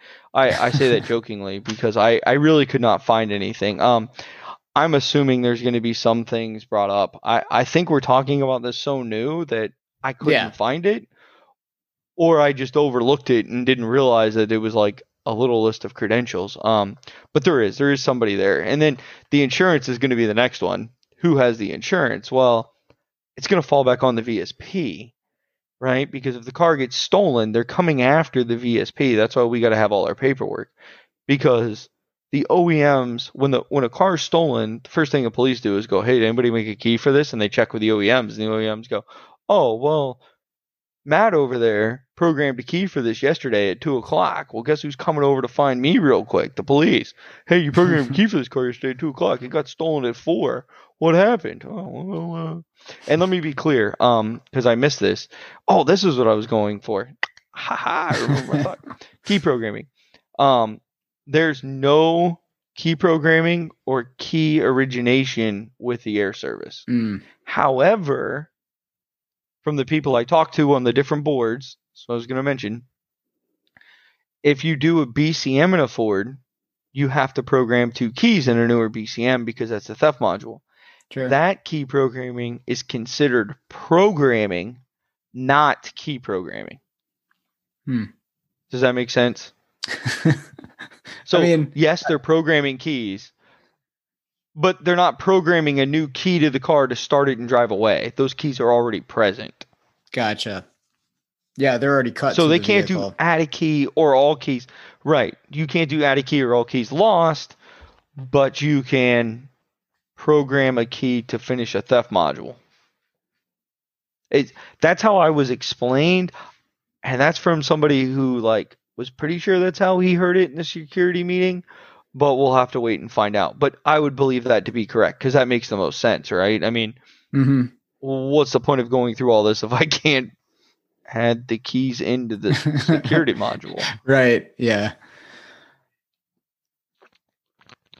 say that jokingly because I really could not find anything. I'm assuming there's going to be some things brought up. I think we're talking about this so new that I couldn't find it. or I just overlooked it and didn't realize that it was like a little list of credentials. But there is somebody there. And then the insurance is going to be the next one. Who has the insurance? Well, it's going to fall back on the VSP, right? Because if the car gets stolen, they're coming after the VSP. That's why we got to have all our paperwork, because the OEMs, when a car is stolen, the first thing the police do is go, hey, did anybody make a key for this? And they check with the OEMs, and the OEMs go, oh, well, Matt over there programmed a key for this yesterday at 2:00. Well, guess who's coming over to find me real quick? The police. Hey, you programmed a key for this car yesterday at 2:00. It got stolen at 4:00. What happened? And let me be clear, because I missed this. Oh, this is what I was going for. Ha ha! I remember my thought. Key programming. There's no key programming or key origination with the AIR service. Mm. However, from the people I talked to on the different boards, so I was going to mention, if you do a BCM in a Ford, you have to program 2 keys in a newer BCM because that's the theft module. Sure. That key programming is considered programming, not key programming. Hmm. Does that make sense? So, I mean, yes, they're programming keys, but they're not programming a new key to the car to start it and drive away. Those keys are already present. Gotcha. Yeah, they're already cut. So they can't do add a key or all keys. Right. You can't do add a key or all keys lost, but you can program a key to finish a theft module. That's how I was explained. And that's from somebody who was pretty sure that's how he heard it in the security meeting, but we'll have to wait and find out. But I would believe that to be correct, because that makes the most sense, right? I mean, What's the point of going through all this if I can't add the keys into the security module? Right, yeah.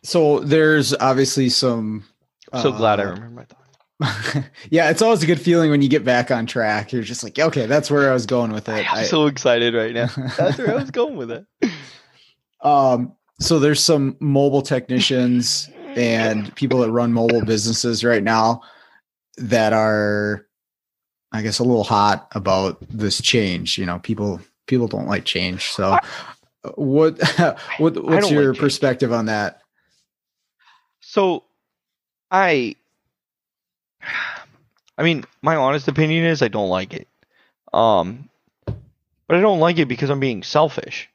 So there's obviously some... so glad I remember my thought. Yeah, it's always a good feeling when you get back on track. You're just like, okay, that's where I was going with it. I'm so excited right now. That's where I was going with it. So there's some mobile technicians and people that run mobile businesses right now that are, I guess, a little hot about this change. You know, people don't like change. So what's your perspective on that? So I mean, my honest opinion is I don't like it. But I don't like it because I'm being selfish.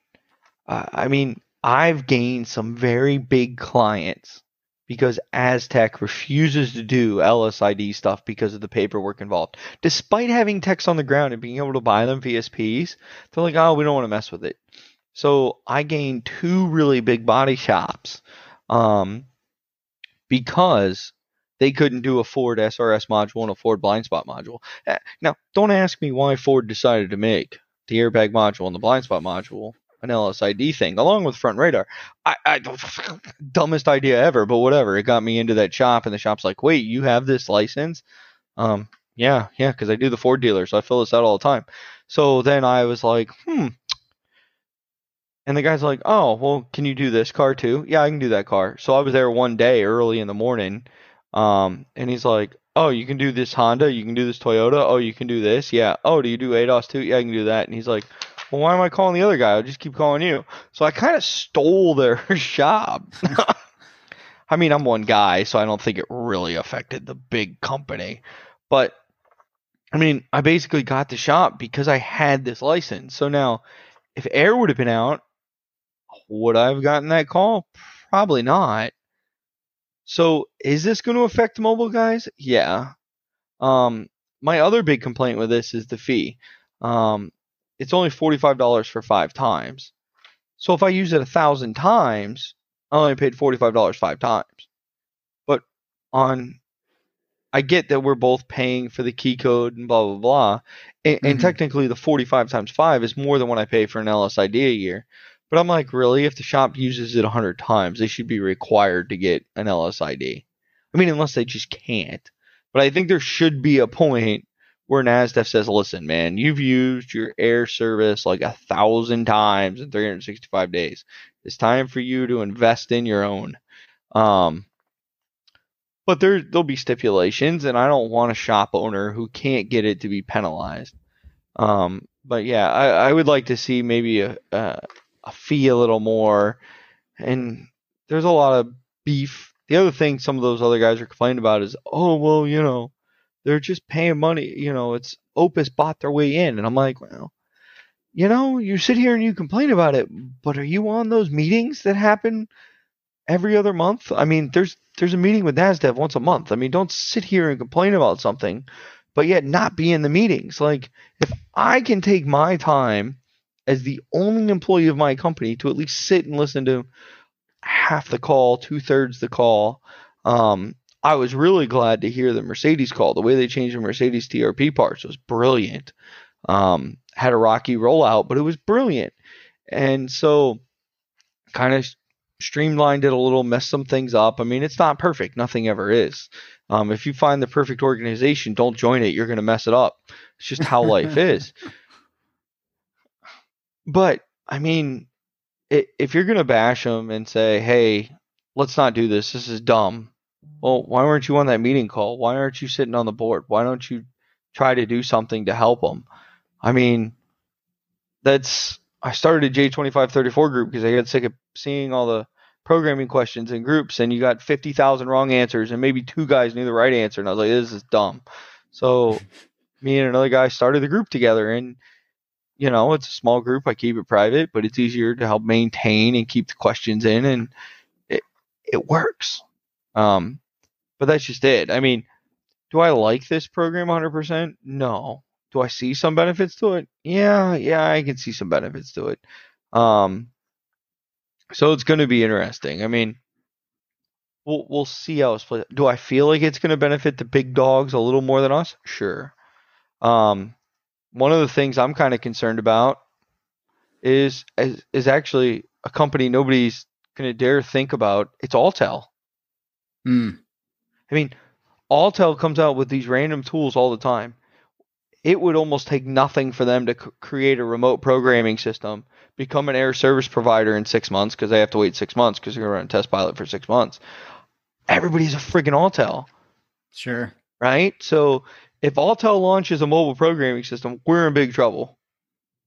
I mean, I've gained some very big clients because Aztec refuses to do LSID stuff because of the paperwork involved. Despite having techs on the ground and being able to buy them VSPs, they're like, oh, we don't want to mess with it. So I gained 2 really big body shops because they couldn't do a Ford SRS module and a Ford blind spot module. Now, don't ask me why Ford decided to make the airbag module and the blind spot module an LSID thing, along with front radar. Dumbest idea ever, but whatever. It got me into that shop, and the shop's like, wait, you have this license? Yeah, because I do the Ford dealer, so I fill this out all the time. So then I was like, And the guy's like, oh, well, can you do this car too? Yeah, I can do that car. So I was there one day early in the morning, and he's like, oh, you can do this Honda, you can do this Toyota, oh, you can do this, yeah, oh, do you do ADOS too? Yeah, I can do that. And he's like, well, why am I calling the other guy? I'll just keep calling you. So I kind of stole their job. I mean, I'm one guy, so I don't think it really affected the big company. But, I mean, I basically got the shop because I had this license. So now, if AIR would have been out, would I have gotten that call? Probably not. So is this going to affect mobile guys? Yeah. My other big complaint with this is the fee. It's only $45 for 5 times. So if I use it 1,000 times, I only paid $45 5 times. But I get that we're both paying for the key code and blah, blah, blah. And technically the 45 times 5 is more than what I pay for an LSID a year. But I'm like, really? If the shop uses it 100 times, they should be required to get an LSID. I mean, unless they just can't. But I think there should be a point where NASDEF says, listen, man, you've used your AIR service like 1,000 times in 365 days. It's time for you to invest in your own. But there'll be stipulations, and I don't want a shop owner who can't get it to be penalized. But yeah, I would like to see maybe a fee a little more. And there's a lot of beef. The other thing some of those other guys are complaining about is, oh, well, you know, they're just paying money. You know, it's Opus bought their way in. And I'm like, well, you know, you sit here and you complain about it, but are you on those meetings that happen every other month? I mean, there's a meeting with NASDEF once a month. I mean, don't sit here and complain about something, but yet not be in the meetings. Like, if I can take my time as the only employee of my company to at least sit and listen to half the call, 2/3 the call. I was really glad to hear the Mercedes call. The way they changed the Mercedes TRP parts was brilliant. Had a rocky rollout, but it was brilliant. And so kind of streamlined it a little, messed some things up. I mean, it's not perfect. Nothing ever is. If you find the perfect organization, don't join it. You're going to mess it up. It's just how life is. But, I mean, if you're going to bash them and say, hey, let's not do this. This is dumb. Well, why weren't you on that meeting call? Why aren't you sitting on the board? Why don't you try to do something to help them? I mean, I started a J2534 group because I got sick of seeing all the programming questions in groups, and you got 50,000 wrong answers, and maybe two guys knew the right answer, and I was like, this is dumb. So me and another guy started the group together, and you know, it's a small group. I keep it private, but it's easier to help maintain and keep the questions in, and it works. But that's just it. I mean, do I like this program 100%? No. Do I see some benefits to it? Yeah, I can see some benefits to it. So it's going to be interesting. I mean, we'll see how it's played. Do I feel like it's going to benefit the big dogs a little more than us? Sure. One of the things I'm kind of concerned about is actually a company nobody's going to dare think about. It's Alltel. I mean, Alltel comes out with these random tools all the time. It would almost take nothing for them to create a remote programming system, become an AIR service provider in 6 months, because they have to wait 6 months because they're going to run a test pilot for 6 months. Everybody's a friggin' Alltel. Sure. Right? So if Alltel launches a mobile programming system, we're in big trouble.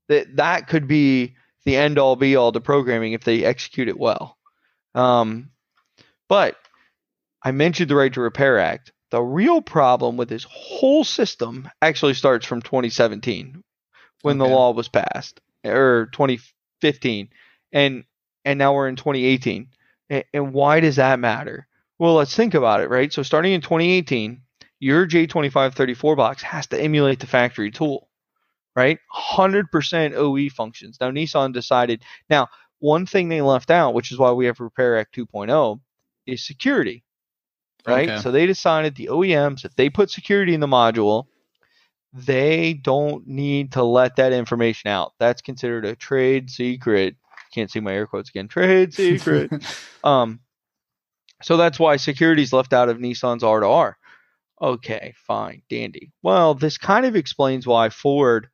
That could be the end-all, be-all to programming if they execute it well. But I mentioned the Right to Repair Act. The real problem with this whole system actually starts from 2017 when the law was passed, or 2015, and now we're in 2018. And why does that matter? Well, let's think about it, right? So starting in 2018... your J2534 box has to emulate the factory tool, right? 100% OE functions. Now, Nissan decided. Now, one thing they left out, which is why we have Repair Act 2.0, is security, right? Okay. So they decided, the OEMs, if they put security in the module, they don't need to let that information out. That's considered a trade secret. Can't see my air quotes again. Trade secret. So that's why security is left out of Nissan's R2R. Okay, fine, dandy. Well, this kind of explains why Ford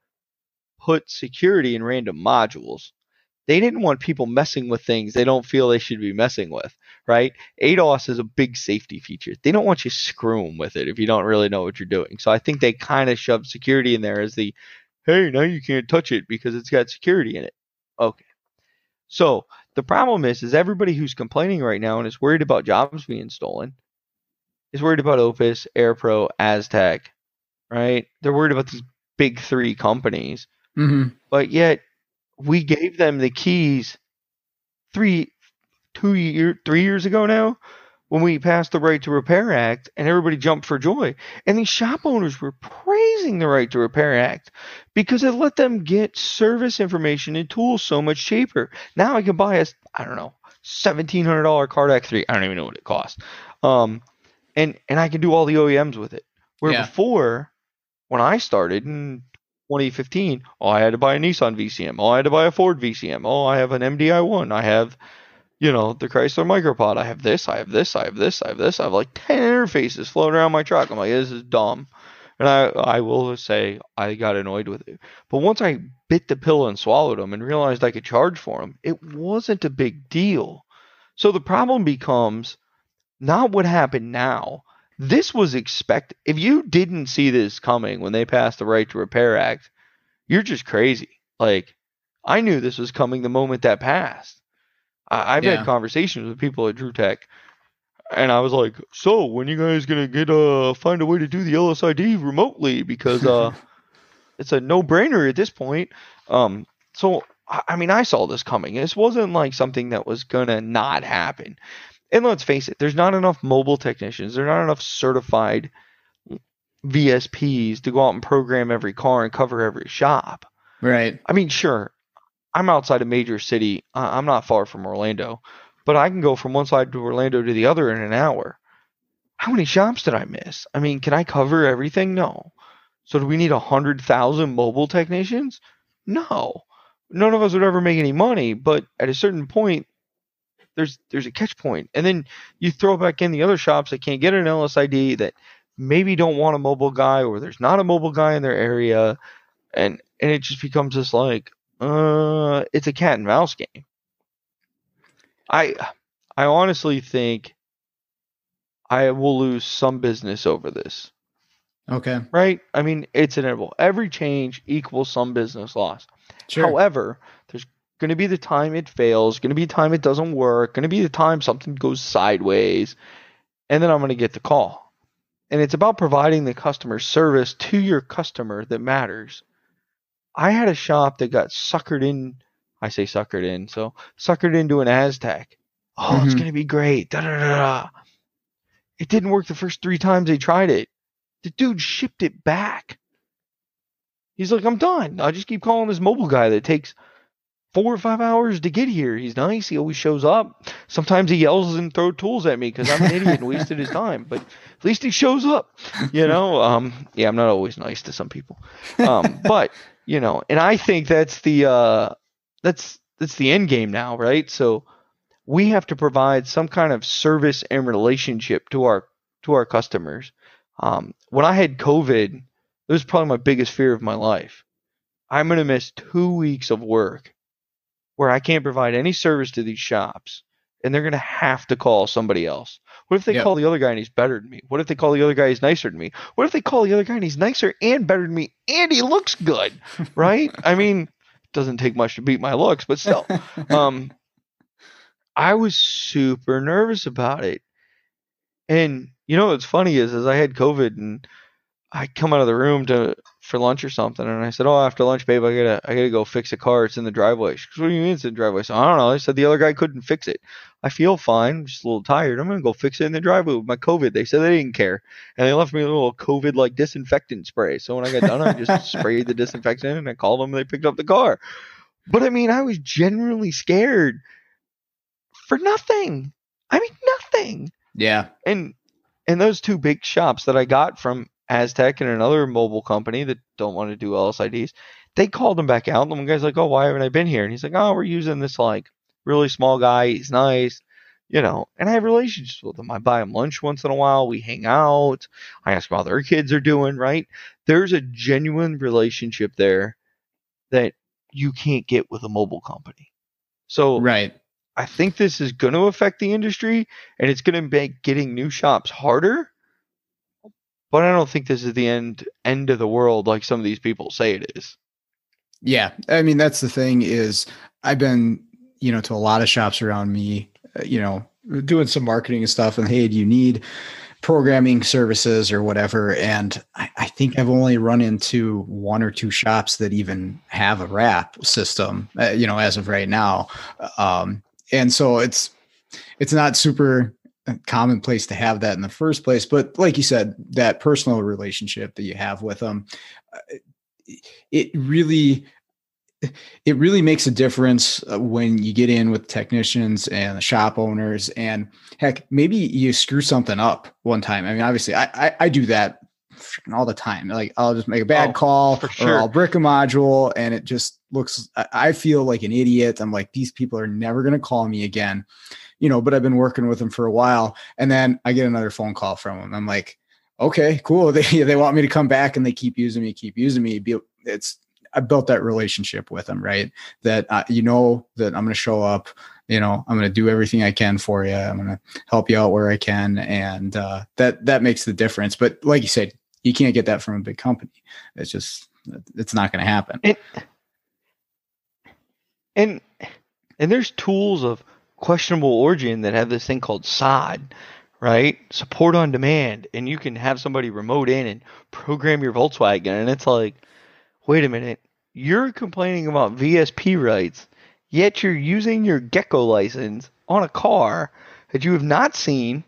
put security in random modules. They didn't want people messing with things they don't feel they should be messing with, right? ADOS is a big safety feature. They don't want you screwing with it if you don't really know what you're doing. So I think they kind of shoved security in there as the, hey, now you can't touch it because it's got security in it. Okay. So the problem is everybody who's complaining right now and is worried about jobs being stolen is worried about Opus, AirPro, Aztec, right? They're worried about these big three companies. Mm-hmm. But yet we gave them the keys 3 years ago now when we passed the Right to Repair Act, and everybody jumped for joy. And these shop owners were praising the Right to Repair Act because it let them get service information and tools so much cheaper. Now I can buy a, I don't know, $1,700 Cardaq 3. I don't even know what it costs. And I can do all the OEMs with it. Where before, when I started in 2015, oh, I had to buy a Nissan VCM. Oh, I had to buy a Ford VCM. Oh, I have an MDI1. I have, you know, the Chrysler Micropod. I have this, I have this, I have this, I have this. I have like 10 interfaces floating around my truck. I'm like, this is dumb. And I will say I got annoyed with it. But once I bit the pill and swallowed them and realized I could charge for them, it wasn't a big deal. So the problem becomes not what happened now. This was expected. If you didn't see this coming when they passed the Right to Repair Act, you're just crazy. Like, I knew this was coming the moment that passed. I've had conversations with people at Drew Tech, and I was like, so when are you guys going to find a way to do the LSID remotely? Because it's a no-brainer at this point. So, I saw this coming. This wasn't like something that was going to not happen. And let's face it, there's not enough mobile technicians. There are not enough certified VSPs to go out and program every car and cover every shop. Right. I mean, sure, I'm outside a major city. I'm not far from Orlando, but I can go from one side of Orlando to the other in an hour. How many shops did I miss? I mean, can I cover everything? No. So do we need 100,000 mobile technicians? No. None of us would ever make any money, but at a certain point, there's a catch point. And then you throw back in the other shops that can't get an LSID, that maybe don't want a mobile guy, or there's not a mobile guy in their area, and it just becomes this like, it's a cat and mouse game. I honestly think I will lose some business over this. Okay. Right? I mean, it's inevitable. Every change equals some business loss. Sure. However, there's going to be the time it fails, going to be the time it doesn't work, going to be the time something goes sideways, and then I'm going to get the call. And it's about providing the customer service to your customer that matters. I had a shop that got suckered in. I say suckered in, so suckered into an Aztec. Oh, It's going to be great. Da, da, da, da. It didn't work the first 3 times they tried it. The dude shipped it back. He's like, I'm done. I'll just keep calling this mobile guy that takes 4 or 5 hours to get here. He's nice. He always shows up. Sometimes he yells and throws tools at me because I'm an idiot and wasted his time. But at least he shows up. You know, yeah, I'm not always nice to some people. But, you know, and I think that's the that's the end game now, right? So we have to provide some kind of service and relationship to our customers. When I had COVID, it was probably my biggest fear of my life. I'm going to miss 2 weeks of work where I can't provide any service to these shops, and they're going to have to call somebody else. What if they call the other guy and he's better than me? What if they call the other guy and he's nicer than me? What if they call the other guy and he's nicer and better than me and he looks good, right? I mean, it doesn't take much to beat my looks, but still. I was super nervous about it. And you know what's funny is I had COVID and I come out of the room for lunch or something, and I said, "Oh, after lunch, babe, I gotta go fix a car. It's in the driveway." She goes, "What do you mean it's in the driveway?" So I don't know. I said the other guy couldn't fix it. I feel fine, I'm just a little tired. I'm gonna go fix it in the driveway with my COVID. They said they didn't care, and they left me a little COVID like disinfectant spray. So when I got done, I just sprayed the disinfectant, and I called them, and they picked up the car. But I mean, I was genuinely scared for nothing. I mean, nothing. Yeah. And those 2 big shops that I got from Aztec and another mobile company that don't want to do LSIDs, they called him back out. And one guy's like, "Oh, why haven't I been here?" And he's like, "Oh, we're using this like really small guy. He's nice, you know." And I have relationships with him. I buy him lunch once in a while. We hang out. I ask him how their kids are doing. Right? There's a genuine relationship there that you can't get with a mobile company. So right. I think this is going to affect the industry, and it's going to make getting new shops harder. But I don't think this is the end of the world like some of these people say it is. Yeah. I mean, that's the thing is I've been, you know, to a lot of shops around me, you know, doing some marketing and stuff, and, "Hey, do you need programming services or whatever?" And I think I've only run into 1 or 2 shops that even have a RAP system, you know, as of right now. And so it's not super commonplace to have that in the first place, but like you said, that personal relationship that you have with them, it really makes a difference when you get in with technicians and the shop owners. And heck, maybe you screw something up one time. I mean, obviously I do that all the time. Like I'll just make a bad call, or I'll brick a module, and it just looks, I feel like an idiot. I'm like, these people are never going to call me again, you know, but I've been working with them for a while. And then I get another phone call from them. I'm like, okay, cool. They want me to come back, and they keep using me. I built that relationship with them, right? That, you know, that I'm going to show up, you know, I'm going to do everything I can for you. I'm going to help you out where I can. And that makes the difference. But like you said, you can't get that from a big company. It's just, It's not going to happen. And there's tools of questionable origin that have this thing called SOD, right? Support on demand. And you can have somebody remote in and program your Volkswagen. And it's like, wait a minute, you're complaining about VSP rights, yet you're using your Gecko license on a car that you have not seen.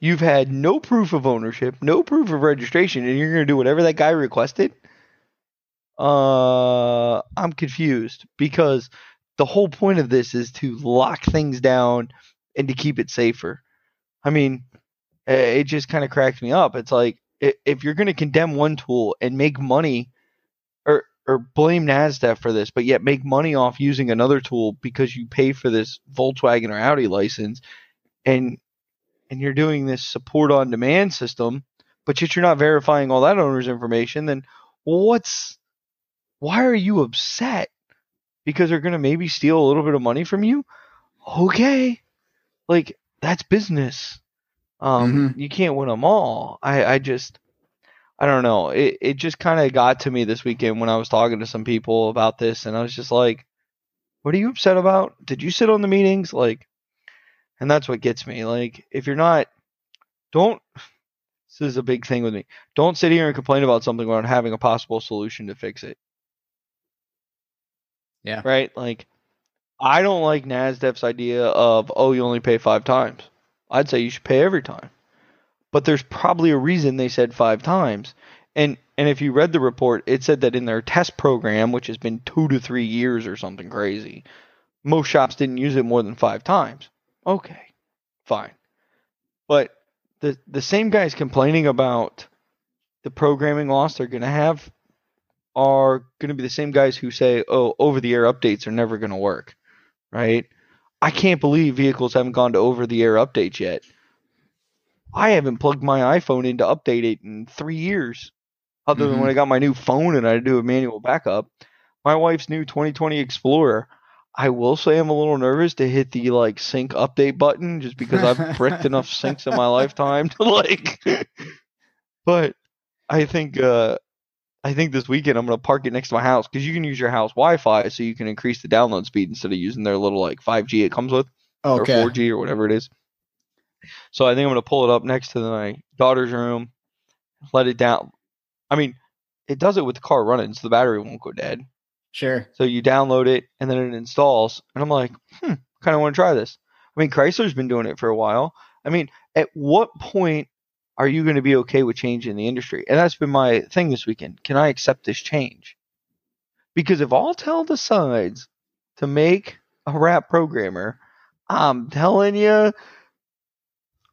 You've had no proof of ownership, no proof of registration, and you're going to do whatever that guy requested? I'm confused, because the whole point of this is to lock things down and to keep it safer. I mean, it just kind of cracks me up. It's like, if you're going to condemn one tool and make money, or blame NASDEF for this, but yet make money off using another tool because you pay for this Volkswagen or Audi license, and you're doing this support on demand system, but yet you're not verifying all that owner's information, then why are you upset? Because they're going to maybe steal a little bit of money from you? Okay. Like, that's business. You can't win them all. I don't know. It just kind of got to me this weekend when I was talking to some people about this, and I was just like, what are you upset about? Did you sit on the meetings? Like, and that's what gets me. Like, if you're not, this is a big thing with me. Don't sit here and complain about something without having a possible solution to fix it. Yeah. Right? Like, I don't like NASDEF's idea of, you only pay 5 times. I'd say you should pay every time. But there's probably a reason they said 5 times. And if you read the report, it said that in their test program, which has been 2 to 3 years or something crazy, most shops didn't use it more than 5 times. Okay, fine. But the same guys complaining about the programming loss they're going to have are going to be the same guys who say, over-the-air updates are never going to work, right? I can't believe vehicles haven't gone to over-the-air updates yet. I haven't plugged my iPhone in to update it in 3 years, other than when I got my new phone and I do a manual backup. My wife's new 2020 Explorer, I will say I'm a little nervous to hit the sync update button, just because I've bricked enough syncs in my lifetime to but I think this weekend I'm going to park it next to my house, because you can use your house Wi-Fi, so you can increase the download speed instead of using their little 5G it comes with, or 4G or whatever it is. So I think I'm going to pull it up next to my daughter's room, let it down. I mean, it does it with the car running, so the battery won't go dead. Sure. So you download it, and then it installs. And I'm like, kind of want to try this. I mean, Chrysler's been doing it for a while. I mean, at what point are you going to be okay with change in the industry? And that's been my thing this weekend. Can I accept this change? Because if Alltel decides to make a RAP programmer, I'm telling you,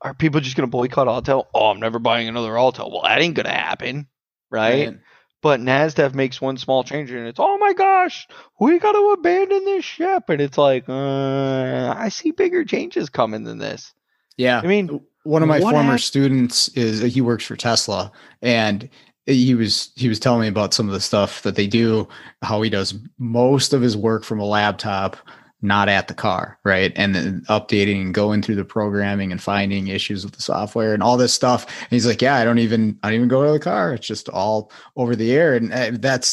are people just going to boycott Alltel? Oh, I'm never buying another Alltel. Well, that ain't going to happen, right? Man. But NASDAQ makes one small change, and it's, oh my gosh, we got to abandon this ship. And it's like, I see bigger changes coming than this. Yeah. I mean, one of my former students is, he works for Tesla, and he was telling me about some of the stuff that they do, how he does most of his work from a laptop, not at the car, right? And then updating and going through the programming and finding issues with the software and all this stuff. And he's like, yeah, I don't even go to the car. It's just all over the air. And that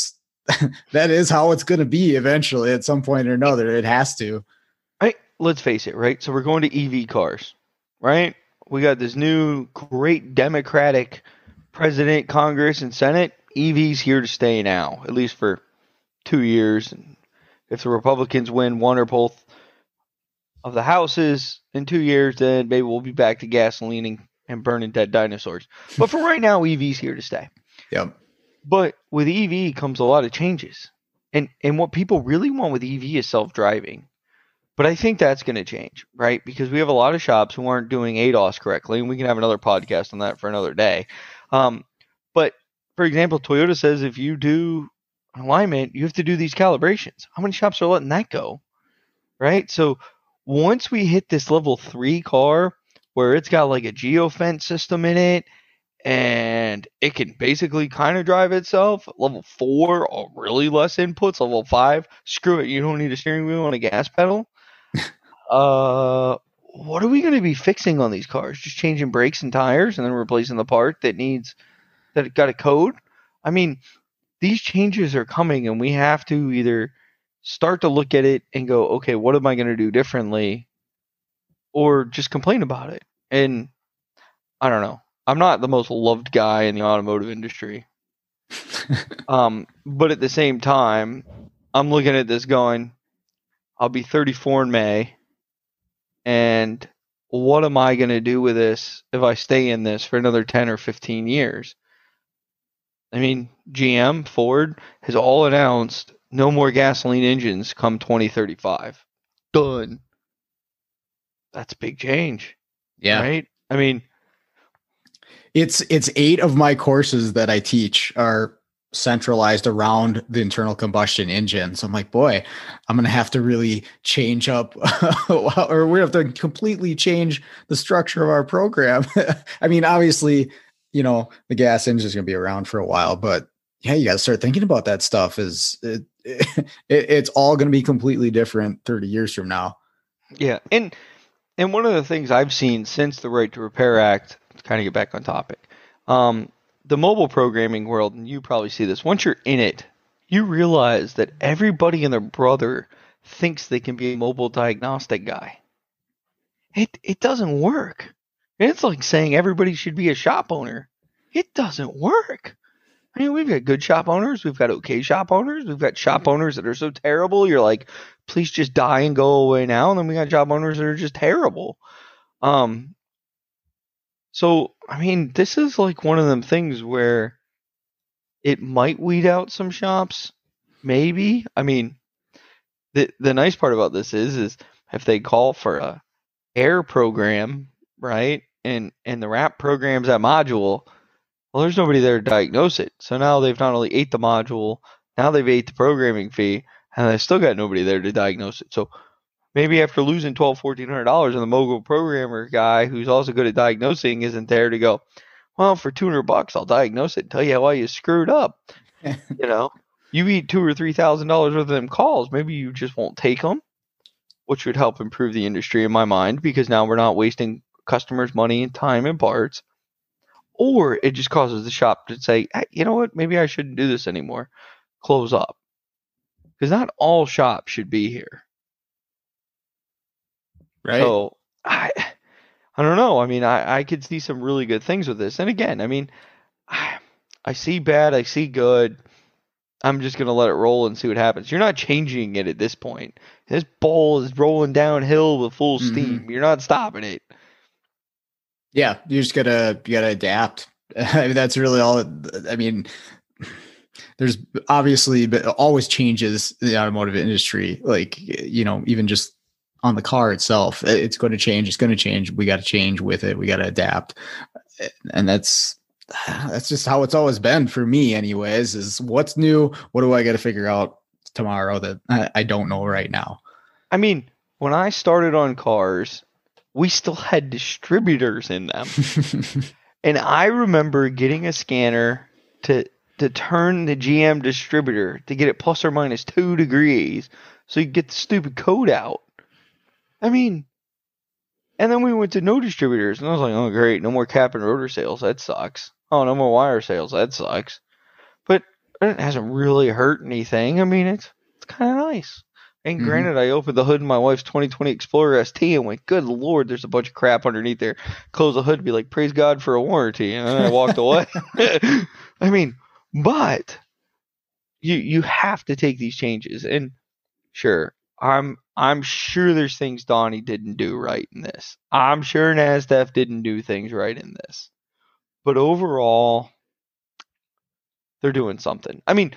is how it's going to be eventually at some point or another. It has to. Right. Let's face it, right? So we're going to EV cars, right? We got this new great Democratic president, Congress, and Senate. EV's here to stay now, at least for 2 years. And if the Republicans win one or both of the houses in 2 years, then maybe we'll be back to gasoline and burning dead dinosaurs. But for right now, EV's here to stay. Yep. But with EV comes a lot of changes. And what people really want with EV is self-driving. But I think that's going to change, right? Because we have a lot of shops who aren't doing ADOS correctly, and we can have another podcast on that for another day. But, for example, Toyota says if you do alignment, you have to do these calibrations. How many shops are letting that go, right? So once we hit this level 3 car where it's got a geofence system in it and it can basically kind of drive itself, level 4 or really less inputs, level 5, screw it, you don't need a steering wheel and a gas pedal. What are we going to be fixing on these cars? Just changing brakes and tires and then replacing the part that got a code? I mean, these changes are coming, and we have to either start to look at it and go, okay, what am I going to do differently, or just complain about it. And I don't know. I'm not the most loved guy in the automotive industry. But at the same time, I'm looking at this going, I'll be 34 in May, and what am I going to do with this if I stay in this for another 10 or 15 years? I mean, GM, Ford has all announced no more gasoline engines come 2035. Done. That's a big change. Yeah. Right? I mean, it's 8 of my courses that I teach are centralized around the internal combustion engine. So I'm like, boy, I'm going to have to really change up or we have to completely change the structure of our program. I mean, obviously, you know, the gas engine is going to be around for a while, but yeah, you got to start thinking about that stuff. Is it's all going to be completely different 30 years from now. Yeah. And one of the things I've seen since the Right to Repair Act, to kind of get back on topic, the mobile programming world, and you probably see this, once you're in it, you realize that everybody and their brother thinks they can be a mobile diagnostic guy. It doesn't work. It's like saying everybody should be a shop owner. It doesn't work. I mean, we've got good shop owners. We've got okay shop owners. We've got shop owners that are so terrible, you're like, please just die and go away now. And then we got job owners that are just terrible. So, I mean, this is like one of them things where it might weed out some shops, maybe. I mean, the nice part about this is if they call for a AIR program, right, and the RAP program's that module, well, there's nobody there to diagnose it. So now they've not only ate the module, now they've ate the programming fee, and they've still got nobody there to diagnose it. So maybe after losing $1,200-$1,400 and the mogul programmer guy who's also good at diagnosing isn't there to go, well, for $200, I'll diagnose it and tell you why you screwed up. You know, you eat $2,000 or $3,000 worth of them calls. Maybe you just won't take them, which would help improve the industry in my mind, because now we're not wasting customers' money and time and parts. Or it just causes the shop to say, hey, you know what, maybe I shouldn't do this anymore. Close up. Because not all shops should be here. Right. So I don't know. I mean, I could see some really good things with this. And again, I mean, I see bad, I see good. I'm just going to let it roll and see what happens. You're not changing it at this point. This ball is rolling downhill with full steam. Mm-hmm. You're not stopping it. Yeah. You gotta adapt. I mean, that's really all. I mean, there's obviously always changes in the automotive industry. Like, you know, even just on the car itself, it's going to change. It's going to change. We got to change with it. We got to adapt. And that's just how it's always been for me anyways, is what's new. What do I got to figure out tomorrow that I don't know right now? I mean, when I started on cars, we still had distributors in them. And I remember getting a scanner to turn the GM distributor to get it plus or minus 2 degrees. So you get the stupid code out. I mean, and then we went to no distributors, and I was like, oh, great, no more cap and rotor sales. That sucks. Oh, no more wire sales. That sucks. But it hasn't really hurt anything. I mean, it's kind of nice. And granted, I opened the hood in my wife's 2020 Explorer ST and went, good Lord, there's a bunch of crap underneath there. Closed the hood and be like, praise God for a warranty. And then I walked away. I mean, but you have to take these changes. And sure, I'm sure there's things Donnie didn't do right in this. I'm sure NASDEF didn't do things right in this. But overall, they're doing something. I mean,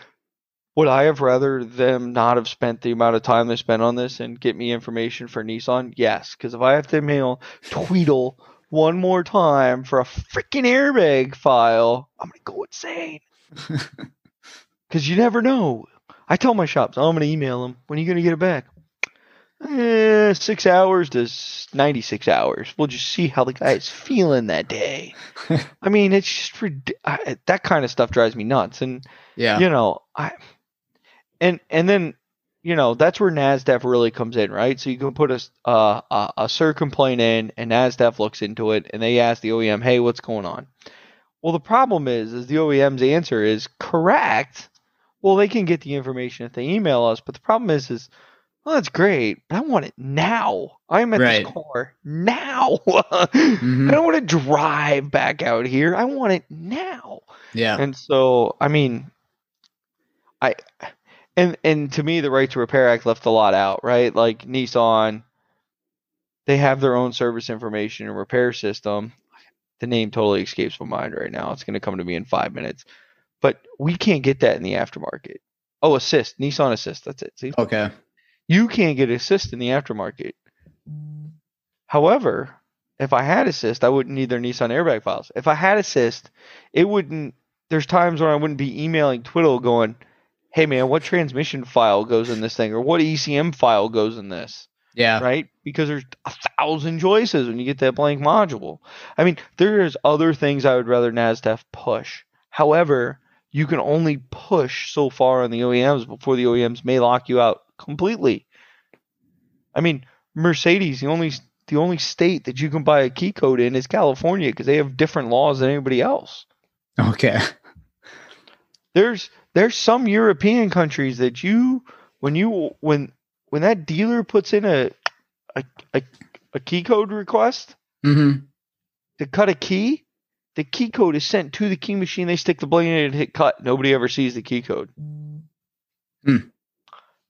would I have rather them not have spent the amount of time they spent on this and get me information for Nissan? Yes, because if I have to mail Tweedle one more time for a freaking airbag file, I'm going to go insane. Because you never know. I tell my shops, oh, I'm going to email them. When are you going to get it back? 6 hours to 96 hours. We'll just see how the guy is feeling that day. I mean, it's just that kind of stuff drives me nuts. And, yeah, you know, and then, you know, that's where NASDEF really comes in, right? So you can put a CER complaint in, and NASDEF looks into it, and they ask the OEM, hey, what's going on? Well, the problem is the OEM's answer is correct. well, they can get the information if they email us. But the problem is well, that's great, but I want it now. I'm at this car now. I don't want to drive back out here. I want it now. Yeah. And so, I mean, and to me, the Right to Repair Act left a lot out, right? Like Nissan, they have their own service information and repair system. The name totally escapes my mind right now. It's going to come to me in 5 minutes. But we can't get that in the aftermarket. Oh, Assist. Nissan Assist. That's it. See? Okay. You can't get Assist in the aftermarket. However, if I had Assist, I wouldn't need their Nissan airbag files. If I had Assist, it wouldn't. There's times where I wouldn't be emailing Twiddle going, hey, man, what transmission file goes in this thing? Or what ECM file goes in this? Yeah. Right? Because there's 1,000 choices when you get that blank module. I mean, there's other things I would rather NASDEF push. However, you can only push so far on the OEMs before the OEMs may lock you out completely. I mean, Mercedes, the only state that you can buy a key code in is California because they have different laws than anybody else. Okay. There's some European countries that when that dealer puts in a key code request to cut a key, the key code is sent to the key machine. They stick the blade in it and hit cut. Nobody ever sees the key code. Mm.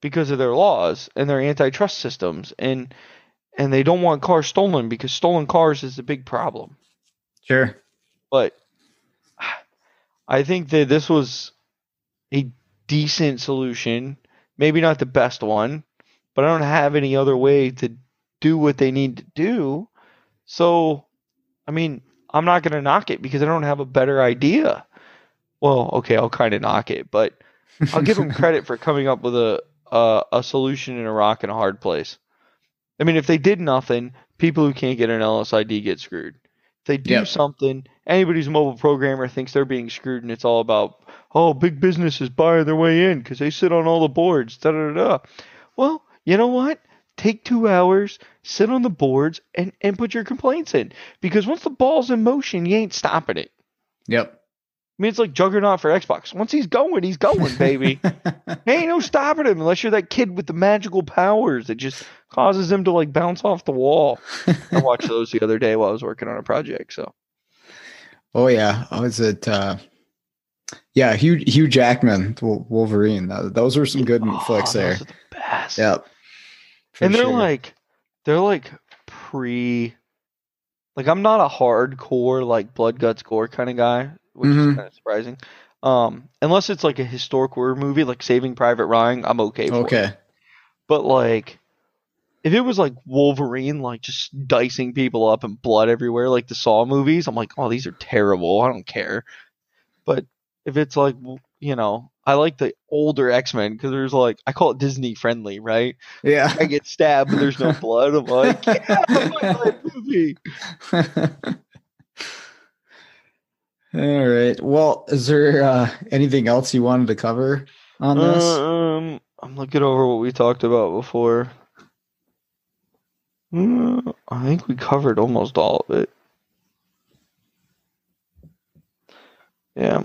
Because of their laws and their antitrust systems. And they don't want cars stolen because stolen cars is a big problem. Sure. But I think that this was a decent solution. Maybe not the best one, but I don't have any other way to do what they need to do. So, I mean, I'm not going to knock it because I don't have a better idea. Well, okay, I'll kind of knock it, but I'll give them credit for coming up with a solution in a rock and a hard place. I mean, if they did nothing, people who can't get an LSID get screwed. If they do something, anybody who's a mobile programmer thinks they're being screwed, and it's all about, oh, big business is buying their way in because they sit on all the boards, da-da-da-da. Well, you know what? Take 2 hours, sit on the boards, and put your complaints in. Because once the ball's in motion, you ain't stopping it. Yep. I mean, it's like Juggernaut for Xbox. Once he's going, baby. Ain't no stopping him unless you're that kid with the magical powers that just causes him to like bounce off the wall. I watched those the other day while I was working on a project. So, oh yeah, I was at Hugh Jackman, Wolverine. Those were some good flicks there. Those are the best. Yep. And they're sure. I'm not a hardcore like blood guts gore kind of guy, which is kind of surprising. Unless it's like a historic horror movie like Saving Private Ryan, I'm okay for it. But like if it was like Wolverine like just dicing people up and blood everywhere like the Saw movies, I'm like, "Oh, these are terrible. I don't care." But if it's like, you know, I like the older X-Men because there's like, I call it Disney friendly, right? Yeah. I get stabbed, but there's no blood. I'm like, yeah, my movie. All right. Well, is there anything else you wanted to cover on this? I'm looking over what we talked about before. I think we covered almost all of it. Yeah.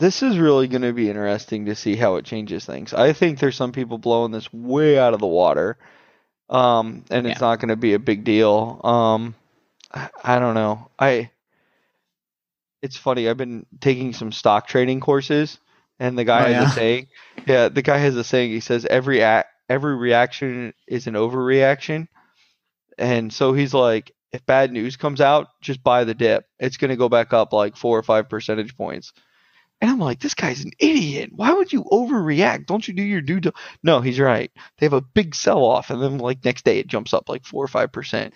This is really going to be interesting to see how it changes things. I think there's some people blowing this way out of the water, and it's not going to be a big deal. I don't know. It's funny. I've been taking some stock trading courses, and the guy has a saying. Yeah, the guy has a saying. He says every reaction is an overreaction, and so he's like, if bad news comes out, just buy the dip. It's going to go back up like 4 or 5 percentage points. And I'm like, this guy's an idiot. Why would you overreact? Don't you do your due diligence? No, he's right. They have a big sell-off, and then like next day it jumps up like 4 or 5%.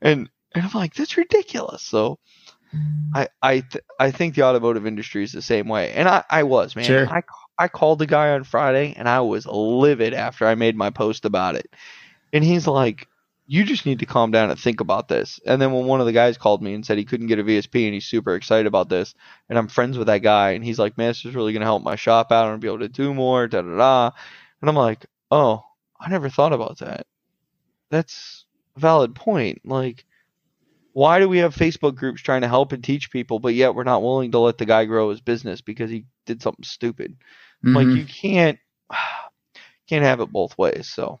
And I'm like, that's ridiculous. So I think the automotive industry is the same way. And I was, man. Sure. I called the guy on Friday, and I was livid after I made my post about it. And he's like, you just need to calm down and think about this. And then when one of the guys called me and said he couldn't get a VSP and he's super excited about this, and I'm friends with that guy, and he's like, man, this is really going to help my shop out. I'm going to be able to do more, da-da-da. And I'm like, oh, I never thought about that. That's a valid point. Like, why do we have Facebook groups trying to help and teach people, but yet we're not willing to let the guy grow his business because he did something stupid. Mm-hmm. Like you can't have it both ways. So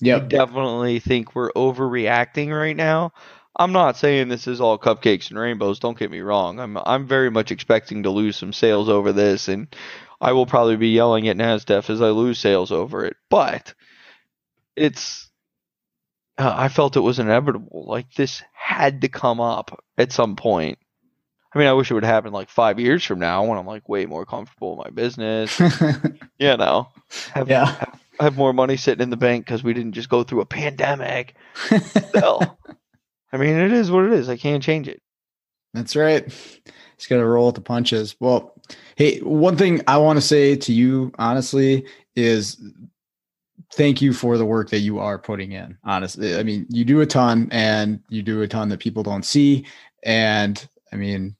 yeah, I definitely think we're overreacting right now. I'm not saying this is all cupcakes and rainbows. Don't get me wrong. I'm very much expecting to lose some sales over this, and I will probably be yelling at NASDEF as I lose sales over it. But it's I felt it was inevitable. Like this had to come up at some point. I mean, I wish it would happen like 5 years from now when I'm like way more comfortable in my business. You know, have more money sitting in the bank because we didn't just go through a pandemic. Still. I mean, it is what it is. I can't change it. That's right. Just got to roll with the punches. Well, hey, one thing I want to say to you, honestly, is thank you for the work that you are putting in. Honestly, I mean, you do a ton, and you do a ton that people don't see. And I mean,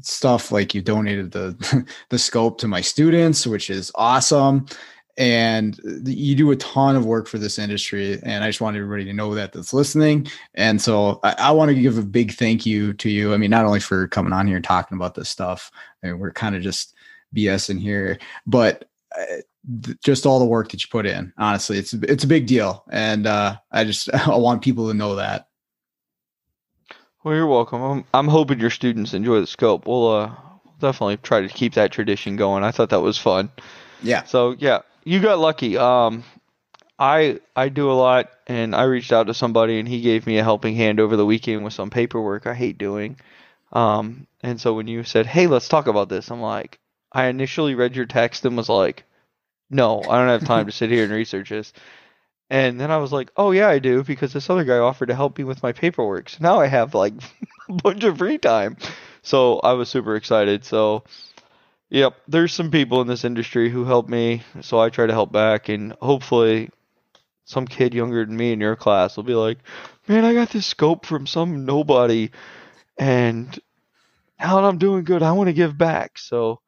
stuff like you donated the scope to my students, which is awesome. And you do a ton of work for this industry. And I just want everybody to know that that's listening. And so I want to give a big thank you to you. I mean, not only for coming on here and talking about this stuff, I mean, we're kind of just BSing here, but just all the work that you put in, honestly, it's a big deal. And I want people to know that. Well, you're welcome. I'm hoping your students enjoy the scope. We'll definitely try to keep that tradition going. I thought that was fun. Yeah. So yeah. You got lucky. I do a lot, and I reached out to somebody, and he gave me a helping hand over the weekend with some paperwork I hate doing. And so when you said, hey, let's talk about this, I'm like, I initially read your text and was like, no, I don't have time to sit here and research this. And then I was like, oh, yeah, I do, because this other guy offered to help me with my paperwork. So now I have like a bunch of free time. So I was super excited. So yep, there's some people in this industry who help me, so I try to help back, and hopefully some kid younger than me in your class will be like, man, I got this scope from some nobody, and now that I'm doing good, I want to give back. So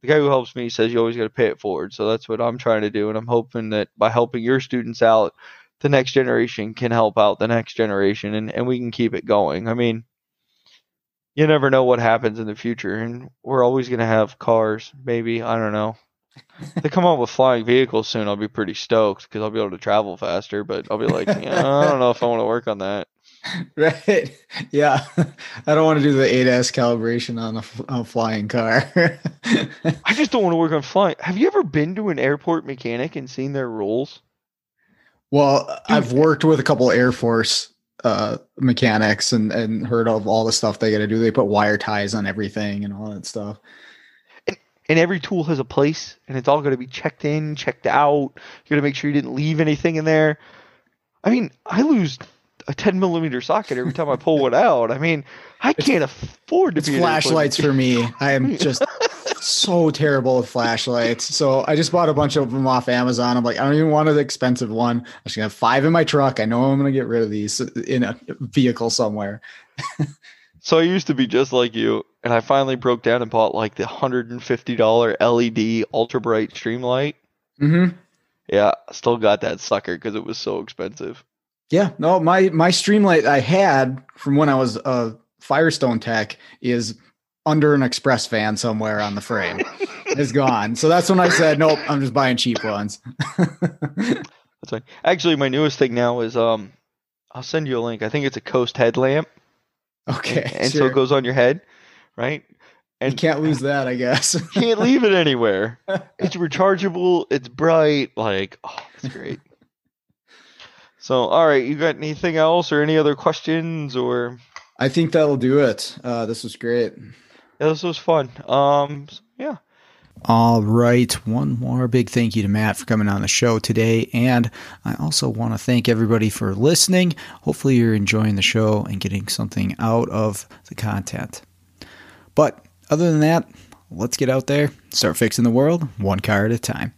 the guy who helps me says you always got to pay it forward, so that's what I'm trying to do, and I'm hoping that by helping your students out, the next generation can help out the next generation, and we can keep it going. I mean, you never know what happens in the future, and we're always going to have cars, maybe. I don't know. If they come up with flying vehicles soon, I'll be pretty stoked because I'll be able to travel faster, but I'll be like, yeah, I don't know if I want to work on that. Right. Yeah. I don't want to do the ADAS calibration on a flying car. I just don't want to work on flying. Have you ever been to an airport mechanic and seen their rules? Well, I've worked with a couple of Air Force mechanics and heard of all the stuff they got to do. They put wire ties on everything and all that stuff. And every tool has a place, and it's all going to be checked in, checked out. You got to make sure you didn't leave anything in there. I mean, I lose a 10 millimeter socket every time I pull one out. I mean, I can't afford to be flashlights for me. I am just so terrible with flashlights. So I just bought a bunch of them off Amazon. I'm like, I don't even want an expensive one. I'm just gonna have 5 in my truck. I know I'm gonna get rid of these in a vehicle somewhere. So I used to be just like you, and I finally broke down and bought like the $150 LED ultra bright stream light. Mm-hmm. Yeah, still got that sucker because it was so expensive. Yeah, no, my Streamlight I had from when I was a Firestone tech is under an express van somewhere on the frame. It's gone. So that's when I said, nope, I'm just buying cheap ones. That's fine. Actually, my newest thing now is I'll send you a link. I think it's a Coast headlamp. Okay. And sure. So it goes on your head, right? And you can't lose that, I guess. Can't leave it anywhere. It's rechargeable. It's bright. Like, oh, that's great. So, all right, you got anything else or any other questions or? I think that'll do it. This was great. Yeah, this was fun. Yeah. All right. One more big thank you to Matt for coming on the show today. And I also want to thank everybody for listening. Hopefully you're enjoying the show and getting something out of the content. But other than that, let's get out there, start fixing the world one car at a time.